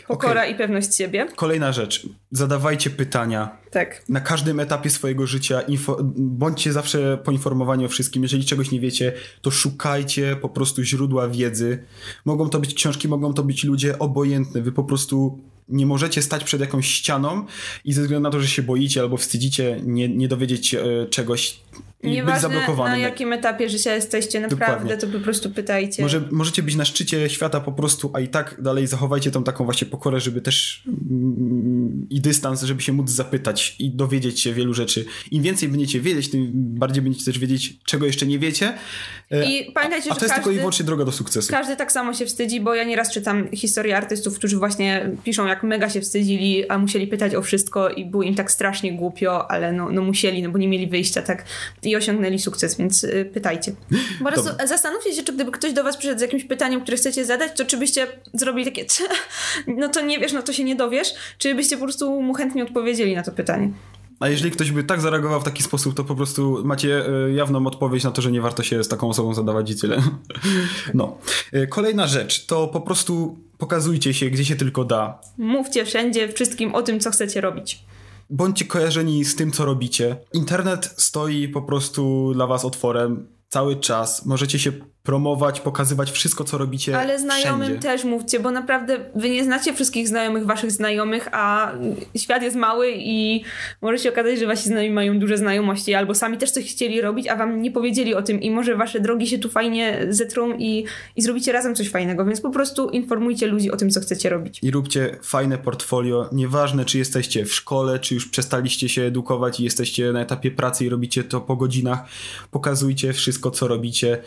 Pokora okay. i pewność siebie. Kolejna rzecz. Zadawajcie pytania. Tak. Na każdym etapie swojego życia. Info- bądźcie zawsze poinformowani o wszystkim. Jeżeli czegoś nie wiecie, to szukajcie po prostu źródła wiedzy. Mogą to być książki, mogą to być ludzie obojętne. Wy po prostu nie możecie stać przed jakąś ścianą i ze względu na to, że się boicie albo wstydzicie nie, nie dowiedzieć się e, czegoś i nieważne, być zablokowanym. Na jakim etapie życia jesteście naprawdę, dokładnie. To po prostu pytajcie. Może, możecie być na szczycie świata po prostu, a i tak dalej zachowajcie tą taką właśnie pokorę, żeby też mm, i dystans, żeby się móc zapytać i dowiedzieć się wielu rzeczy. Im więcej będziecie wiedzieć, tym bardziej będziecie też wiedzieć, czego jeszcze nie wiecie. E, I pamiętajcie, a, a to że jest każdy, tylko i wyłącznie droga do sukcesu. Każdy tak samo się wstydzi, bo ja nieraz czytam historię artystów, którzy właśnie piszą jak mega się wstydzili, a musieli pytać o wszystko i było im tak strasznie głupio, ale no, no musieli, no bo nie mieli wyjścia, tak, i osiągnęli sukces, więc y, pytajcie. Po prostu zastanówcie się, czy gdyby ktoś do was przyszedł z jakimś pytaniem, które chcecie zadać, to czy byście zrobili takie, no to nie wiesz, no to się nie dowiesz, czy byście po prostu mu chętnie odpowiedzieli na to pytanie. A jeżeli ktoś by tak zareagował w taki sposób, to po prostu macie jawną odpowiedź na to, że nie warto się z taką osobą zadawać i tyle. No. Kolejna rzecz to po prostu pokazujcie się, gdzie się tylko da. Mówcie wszędzie wszystkim o tym, co chcecie robić. Bądźcie kojarzeni z tym, co robicie. Internet stoi po prostu dla was otworem cały czas. Możecie się promować, pokazywać wszystko, co robicie. Ale znajomym wszędzie też mówcie, bo naprawdę wy nie znacie wszystkich znajomych waszych znajomych, a świat jest mały i może się okazać, że wasi znajomi mają duże znajomości albo sami też coś chcieli robić, a wam nie powiedzieli o tym i może wasze drogi się tu fajnie zetrą i, i zrobicie razem coś fajnego, więc po prostu informujcie ludzi o tym, co chcecie robić. I róbcie fajne portfolio, nieważne czy jesteście w szkole, czy już przestaliście się edukować i jesteście na etapie pracy i robicie to po godzinach, pokazujcie wszystko, co robicie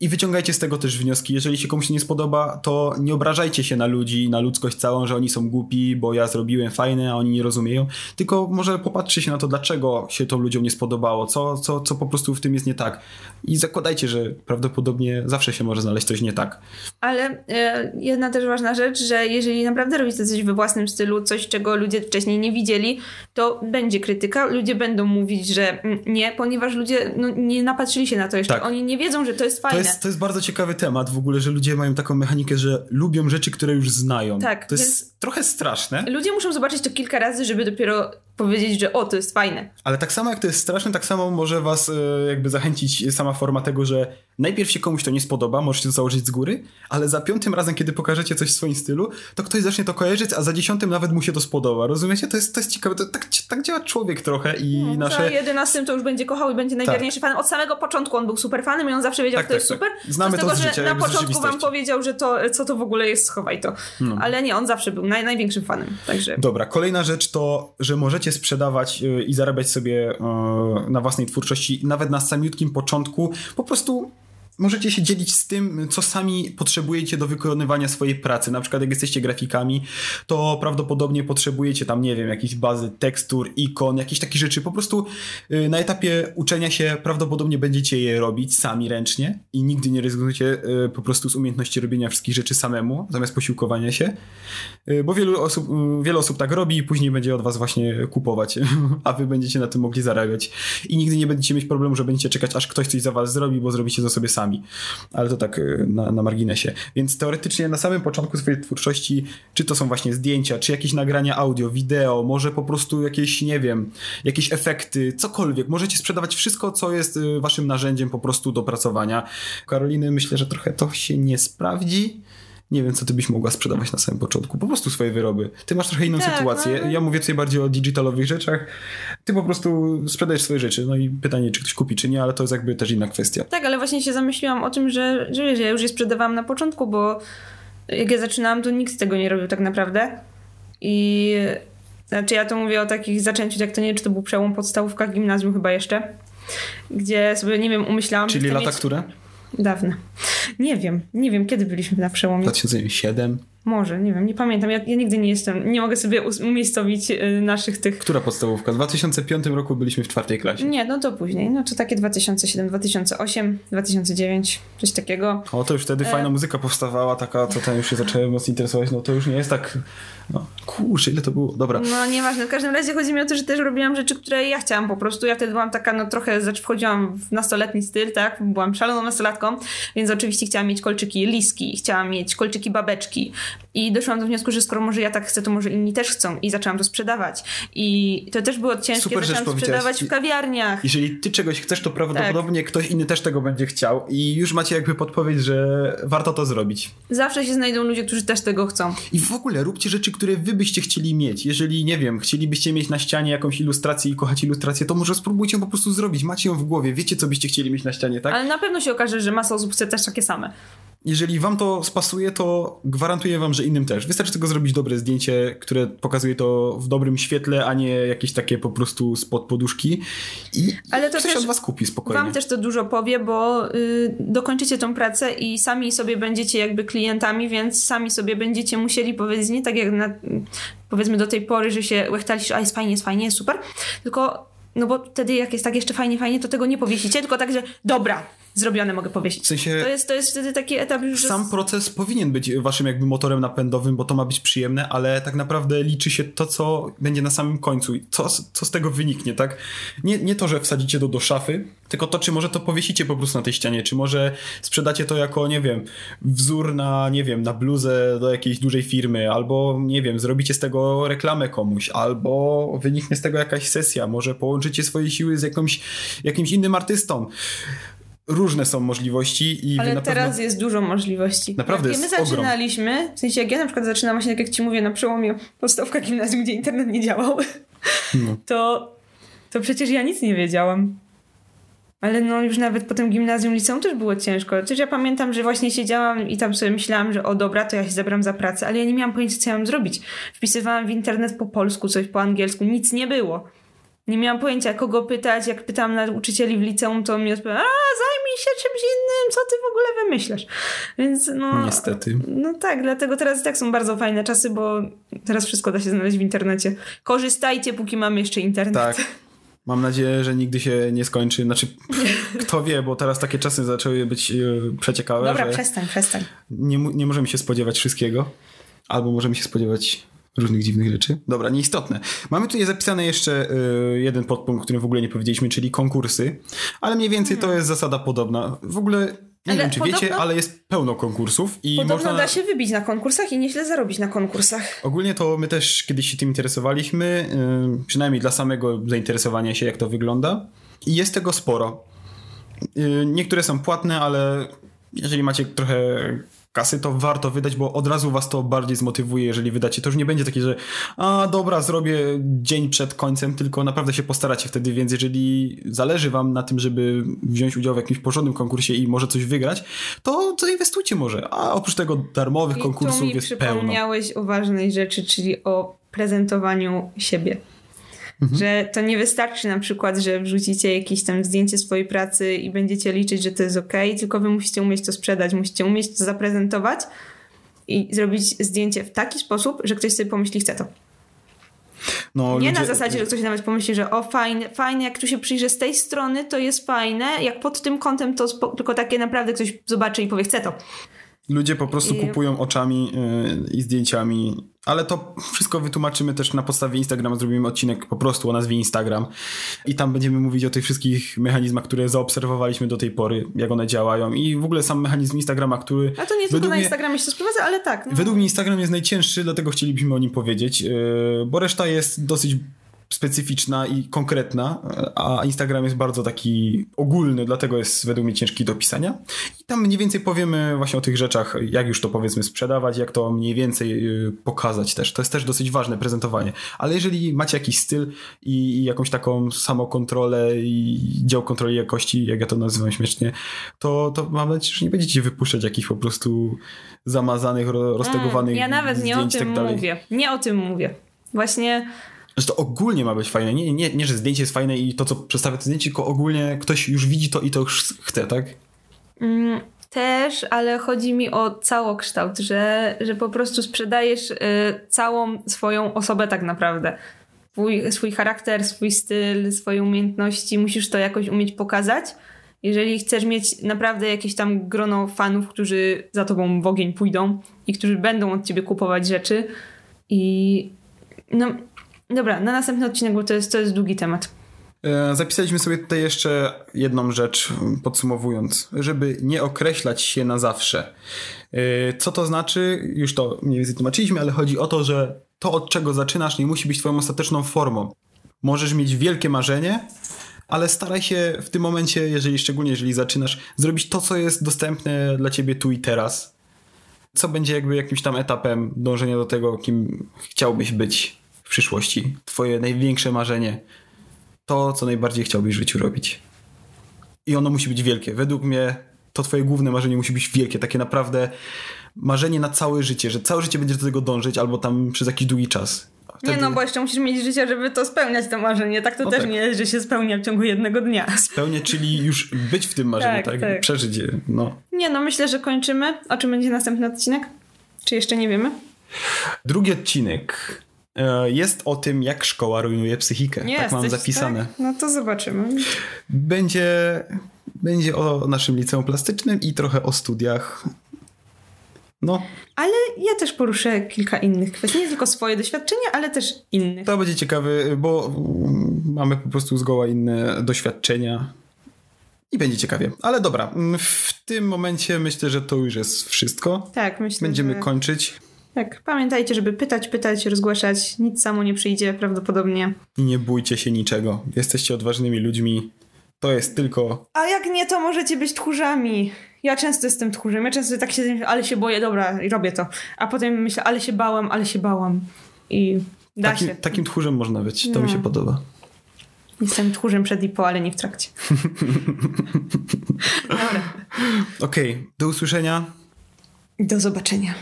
i wyciągajcie Wyciągajcie z tego też wnioski. Jeżeli się komuś nie spodoba, to nie obrażajcie się na ludzi, na ludzkość całą, że oni są głupi, bo ja zrobiłem fajne, a oni nie rozumieją. Tylko może popatrzcie się na to, dlaczego się to ludziom nie spodobało, co, co, co po prostu w tym jest nie tak. I zakładajcie, że prawdopodobnie zawsze się może znaleźć coś nie tak. Ale e, jedna też ważna rzecz, że jeżeli naprawdę robicie coś we własnym stylu, coś, czego ludzie wcześniej nie widzieli, to będzie krytyka. Ludzie będą mówić, że nie, ponieważ ludzie no, nie napatrzyli się na to jeszcze. Tak. Oni nie wiedzą, że to jest fajne. To jest, to jest bardzo ciekawy temat w ogóle, że ludzie mają taką mechanikę, że lubią rzeczy, które już znają. Tak, to jest trochę straszne. Ludzie muszą zobaczyć to kilka razy, żeby dopiero powiedzieć, że o, to jest fajne. Ale tak samo jak to jest straszne, tak samo może was e, jakby zachęcić sama forma tego, że najpierw się komuś to nie spodoba, możecie to założyć z góry, ale za piątym razem, kiedy pokażecie coś w swoim stylu, to ktoś zacznie to kojarzyć, a za dziesiątym nawet mu się to spodoba. Rozumiecie? To jest, to jest ciekawe. To, tak, tak działa człowiek trochę i no, nasze... Za jedenastym to już będzie kochał i będzie najwierniejszy tak. fanem. Od samego początku on był super fanem i on zawsze wiedział, tak, że to tak, jest tak. super. Znamy to z życia. Na początku wam powiedział, że to, co to w ogóle jest, schowaj to. No. Ale nie, on zawsze był naj, największym fanem. Także... Dobra, kolejna rzecz to, że możecie sprzedawać i zarabiać sobie na własnej twórczości, nawet na samiutkim początku. Po prostu możecie się dzielić z tym, co sami potrzebujecie do wykonywania swojej pracy. Na przykład jak jesteście grafikami, to prawdopodobnie potrzebujecie tam, nie wiem, jakiejś bazy tekstur, ikon, jakieś takie rzeczy. Po prostu na etapie uczenia się prawdopodobnie będziecie je robić sami ręcznie i nigdy nie rezygnujcie po prostu z umiejętności robienia wszystkich rzeczy samemu, zamiast posiłkowania się. Bo wielu osób, wiele osób tak robi i później będzie od was właśnie kupować, a wy będziecie na tym mogli zarabiać. I nigdy nie będziecie mieć problemu, że będziecie czekać, aż ktoś coś za was zrobi, bo zrobicie to sobie sami. Ale to tak na, na marginesie. Więc teoretycznie na samym początku swojej twórczości, czy to są właśnie zdjęcia, czy jakieś nagrania audio, wideo, może po prostu jakieś, nie wiem, jakieś efekty, cokolwiek. Możecie sprzedawać wszystko, co jest waszym narzędziem po prostu do pracowania. Karoliny, myślę, że trochę to się nie sprawdzi. Nie wiem, co ty byś mogła sprzedawać na samym początku. Po prostu swoje wyroby. Ty masz trochę inną tak, sytuację. No. Ja mówię tutaj bardziej o digitalowych rzeczach. Ty po prostu sprzedajesz swoje rzeczy. No i pytanie, czy ktoś kupi, czy nie, ale to jest jakby też inna kwestia. Tak, ale właśnie się zamyśliłam o tym, że, że wiesz, ja już je sprzedawałam na początku, bo jak ja zaczynałam, to nikt z tego nie robił tak naprawdę. I znaczy ja to mówię o takich zaczęciach, jak to nie wiem, czy to był przełom podstawówka, gimnazjum chyba jeszcze, gdzie sobie, nie wiem, umyślałam... Czyli lata mieć... które? Dawne. Nie wiem, nie wiem, kiedy byliśmy na przełomie. dwa tysiące siódmy Może, nie wiem, nie pamiętam. Ja, ja nigdy nie jestem, nie mogę sobie umiejscowić naszych tych... Która podstawówka? W dwa tysiące piątym roku byliśmy w czwartej klasie. Nie, no to później. No to takie dwa tysiące siódmy, dwa tysiące ósmy, dwa tysiące dziewiąty, coś takiego. O, to już wtedy e... fajna muzyka powstawała, taka, co tam już się zaczęły mocno interesować. No to już nie jest tak... No, kurczę, ile to było? Dobra. No nieważne. W każdym razie chodzi mi o to, że też robiłam rzeczy, które ja chciałam po prostu. Ja wtedy byłam taka, no trochę wchodziłam w nastoletni styl, tak? Byłam szaloną nastolatką, więc oczywiście chciałam mieć kolczyki liski, chciałam mieć kolczyki babeczki. I doszłam do wniosku, że skoro może ja tak chcę, to może inni też chcą. I zaczęłam to sprzedawać. I to też było ciężkie. Super, zaczęłam sprzedawać w kawiarniach. Jeżeli ty czegoś chcesz, to prawdopodobnie tak. Ktoś inny też tego będzie chciał. I już macie jakby podpowiedź, że warto to zrobić. Zawsze się znajdą ludzie, którzy też tego chcą. I w ogóle róbcie rzeczy, które wy byście chcieli mieć. Jeżeli, nie wiem, chcielibyście mieć na ścianie jakąś ilustrację i kochać ilustrację, to może spróbujcie ją po prostu zrobić. Macie ją w głowie. Wiecie, co byście chcieli mieć na ścianie, tak? Ale na pewno się okaże, że masa osób chce też takie same. Jeżeli wam to spasuje, to gwarantuję wam, że innym też. Wystarczy tylko zrobić dobre zdjęcie, które pokazuje to w dobrym świetle, a nie jakieś takie po prostu spod poduszki. I ale to ktoś od was kupi spokojnie. Wam też to dużo powie, bo y, dokończycie tą pracę i sami sobie będziecie jakby klientami, więc sami sobie będziecie musieli powiedzieć, nie tak jak na, powiedzmy do tej pory, że się łechtaliście, a jest fajnie, jest fajnie, jest super, tylko no bo wtedy jak jest tak jeszcze fajnie, fajnie, to tego nie powiesicie, tylko tak, że dobra, zrobione mogę powiesić. W sensie to jest, to jest wtedy taki etap już... Sam z... proces powinien być waszym jakby motorem napędowym, bo to ma być przyjemne, ale tak naprawdę liczy się to, co będzie na samym końcu i co, co z tego wyniknie, tak? Nie, nie to, że wsadzicie to do szafy, tylko to, czy może to powiesicie po prostu na tej ścianie, czy może sprzedacie to jako, nie wiem, wzór na, nie wiem, na bluzę do jakiejś dużej firmy, albo, nie wiem, zrobicie z tego reklamę komuś, albo wyniknie z tego jakaś sesja, może połączycie swoje siły z jakąś, jakimś innym artystą. Różne są możliwości i ale na teraz pewno... jest dużo możliwości. Naprawdę jak jest my zaczynaliśmy, ogrom. W sensie jak ja na przykład zaczynam właśnie, tak jak ci mówię, na przełomie podstawówka gimnazjum, gdzie internet nie działał, no. to, to przecież ja nic nie wiedziałam. Ale no już nawet po tym gimnazjum, liceum też było ciężko. Też ja pamiętam, że właśnie siedziałam i tam sobie myślałam, że o dobra, to ja się zabram za pracę, ale ja nie miałam pojęcia, co ja mam zrobić. Wpisywałam w internet po polsku, coś po angielsku, nic nie było. Nie miałam pojęcia, kogo pytać. Jak pytałam nauczycieli w liceum, to mi odpowiada, a zajmij się czymś innym, co ty w ogóle wymyślasz. Więc no... Niestety. No tak, dlatego teraz i tak są bardzo fajne czasy, bo teraz wszystko da się znaleźć w internecie. Korzystajcie, póki mamy jeszcze internet. Tak. Mam nadzieję, że nigdy się nie skończy. Znaczy, kto wie, bo teraz takie czasy zaczęły być yy, przeciekawe. Dobra, że przestań, przestań. Nie, nie możemy się spodziewać wszystkiego. Albo możemy się spodziewać... różnych dziwnych rzeczy. Dobra, nieistotne. Mamy tutaj zapisany jeszcze y, jeden podpunkt, o którym w ogóle nie powiedzieliśmy, czyli konkursy, ale mniej więcej hmm. to jest zasada podobna. W ogóle nie ale wiem, czy podobno, wiecie, ale jest pełno konkursów. I podobno można... da się wybić na konkursach i nieźle zarobić na konkursach. Ogólnie to my też kiedyś się tym interesowaliśmy, y, przynajmniej dla samego zainteresowania się, jak to wygląda. I jest tego sporo. Y, niektóre są płatne, ale jeżeli macie trochę... kasy, to warto wydać, bo od razu was to bardziej zmotywuje, jeżeli wydacie. To już nie będzie takie, że a dobra, zrobię dzień przed końcem, tylko naprawdę się postaracie wtedy, więc jeżeli zależy wam na tym, żeby wziąć udział w jakimś porządnym konkursie i może coś wygrać, to zainwestujcie może. A oprócz tego darmowych I konkursów tu mi jest pełno. Przypomniałeś o ważnej rzeczy, czyli o prezentowaniu siebie. Mhm. Że to nie wystarczy na przykład, że wrzucicie jakieś tam zdjęcie swojej pracy i będziecie liczyć, że to jest okej, tylko wy musicie umieć to sprzedać, musicie umieć to zaprezentować i zrobić zdjęcie w taki sposób, że ktoś sobie pomyśli, chce to. No, nie ludzie... na zasadzie, że ktoś nawet pomyśli, że o fajne, fajne, jak tu się przyjrzę z tej strony, to jest fajne, jak pod tym kątem to spo... tylko takie naprawdę ktoś zobaczy i powie, chce to. Ludzie po prostu kupują oczami yy, i zdjęciami, ale to wszystko wytłumaczymy też na podstawie Instagrama, zrobimy odcinek po prostu o nazwie Instagram i tam będziemy mówić o tych wszystkich mechanizmach, które zaobserwowaliśmy do tej pory, jak one działają i w ogóle sam mechanizm Instagrama, który... A to nie tylko na Instagramie się to sprowadza, ale tak. No. Według mnie Instagram jest najcięższy, dlatego chcielibyśmy o nim powiedzieć, yy, bo reszta jest dosyć... specyficzna i konkretna, a Instagram jest bardzo taki ogólny, dlatego jest według mnie ciężki do pisania. I tam mniej więcej powiemy właśnie o tych rzeczach, jak już to powiedzmy sprzedawać, jak to mniej więcej pokazać też. To jest też dosyć ważne prezentowanie. Ale jeżeli macie jakiś styl i jakąś taką samokontrolę i dział kontroli jakości, jak ja to nazywam śmiesznie, to, to mam nadzieję, że nie będziecie wypuszczać jakichś po prostu zamazanych, roztegowanych mm, ja nawet nie zdjęć, o tym tak mówię. Nie o tym mówię. Właśnie... Że to ogólnie ma być fajne, nie, nie, nie, że zdjęcie jest fajne i to, co przedstawia to zdjęcie, tylko ogólnie ktoś już widzi to i to już chce, tak? Mm, też, ale chodzi mi o całokształt, że, że po prostu sprzedajesz y, całą swoją osobę tak naprawdę. Swój, swój charakter, swój styl, swoje umiejętności, musisz to jakoś umieć pokazać. Jeżeli chcesz mieć naprawdę jakieś tam grono fanów, którzy za tobą w ogień pójdą i którzy będą od ciebie kupować rzeczy. I no dobra, na następny odcinek, bo to jest, to jest długi temat. Zapisaliśmy sobie tutaj jeszcze jedną rzecz, podsumowując, żeby nie określać się na zawsze. Co to znaczy? Już to mniej więcej tłumaczyliśmy, ale chodzi o to, że to, od czego zaczynasz, nie musi być twoją ostateczną formą. Możesz mieć wielkie marzenie, ale staraj się w tym momencie, jeżeli szczególnie jeżeli zaczynasz, zrobić to, co jest dostępne dla ciebie tu i teraz. Co będzie jakby jakimś tam etapem dążenia do tego, kim chciałbyś być w przyszłości. Twoje największe marzenie. To, co najbardziej chciałbyś w życiu robić. I ono musi być wielkie. Według mnie to twoje główne marzenie musi być wielkie. Takie naprawdę marzenie na całe życie, że całe życie będziesz do tego dążyć albo tam przez jakiś długi czas. Wtedy... Nie no, bo jeszcze musisz mieć życie, żeby to spełniać to marzenie. Tak to no też tak. Nie jest, że się spełnia w ciągu jednego dnia. Spełniać, czyli już być w tym marzeniu, tak? tak? tak. Przeżyć je. No. Nie no, myślę, że kończymy. O czym będzie następny odcinek? Czy jeszcze nie wiemy? Drugi odcinek... jest o tym, jak szkoła rujnuje psychikę. Jesteś, tak mam zapisane. Tak? No to zobaczymy. Będzie, będzie o naszym liceum plastycznym i trochę o studiach. No. Ale ja też poruszę kilka innych kwestii. Nie tylko swoje doświadczenia, ale też innych. To będzie ciekawy, bo mamy po prostu zgoła inne doświadczenia. I będzie ciekawie. Ale dobra, w tym momencie myślę, że to już jest wszystko. Tak, myślę, Będziemy że... kończyć. Tak, pamiętajcie, żeby pytać, pytać, rozgłaszać. Nic samo nie przyjdzie prawdopodobnie. I nie bójcie się niczego. Jesteście odważnymi ludźmi. To jest tylko... A jak nie, to możecie być tchórzami. Ja często jestem tchórzem. Ja często tak się... Ale się boję, dobra, robię to. A potem myślę, ale się bałam, ale się bałam. I da takim, się. Takim tchórzem można być. To no. mi się podoba. Jestem tchórzem przed i po, ale nie w trakcie. Dobra. Okej, okay. Do usłyszenia. Do zobaczenia.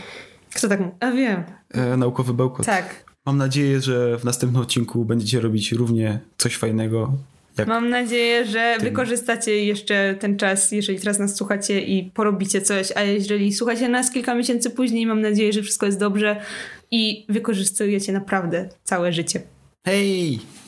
Kto tak mówi? A wiem. E, naukowy bełkot. Tak. Mam nadzieję, że w następnym odcinku będziecie robić równie coś fajnego. Jak Mam nadzieję, że tym. wykorzystacie jeszcze ten czas, jeżeli teraz nas słuchacie i porobicie coś, a jeżeli słuchacie nas kilka miesięcy później, mam nadzieję, że wszystko jest dobrze i wykorzystujecie naprawdę całe życie. Hej!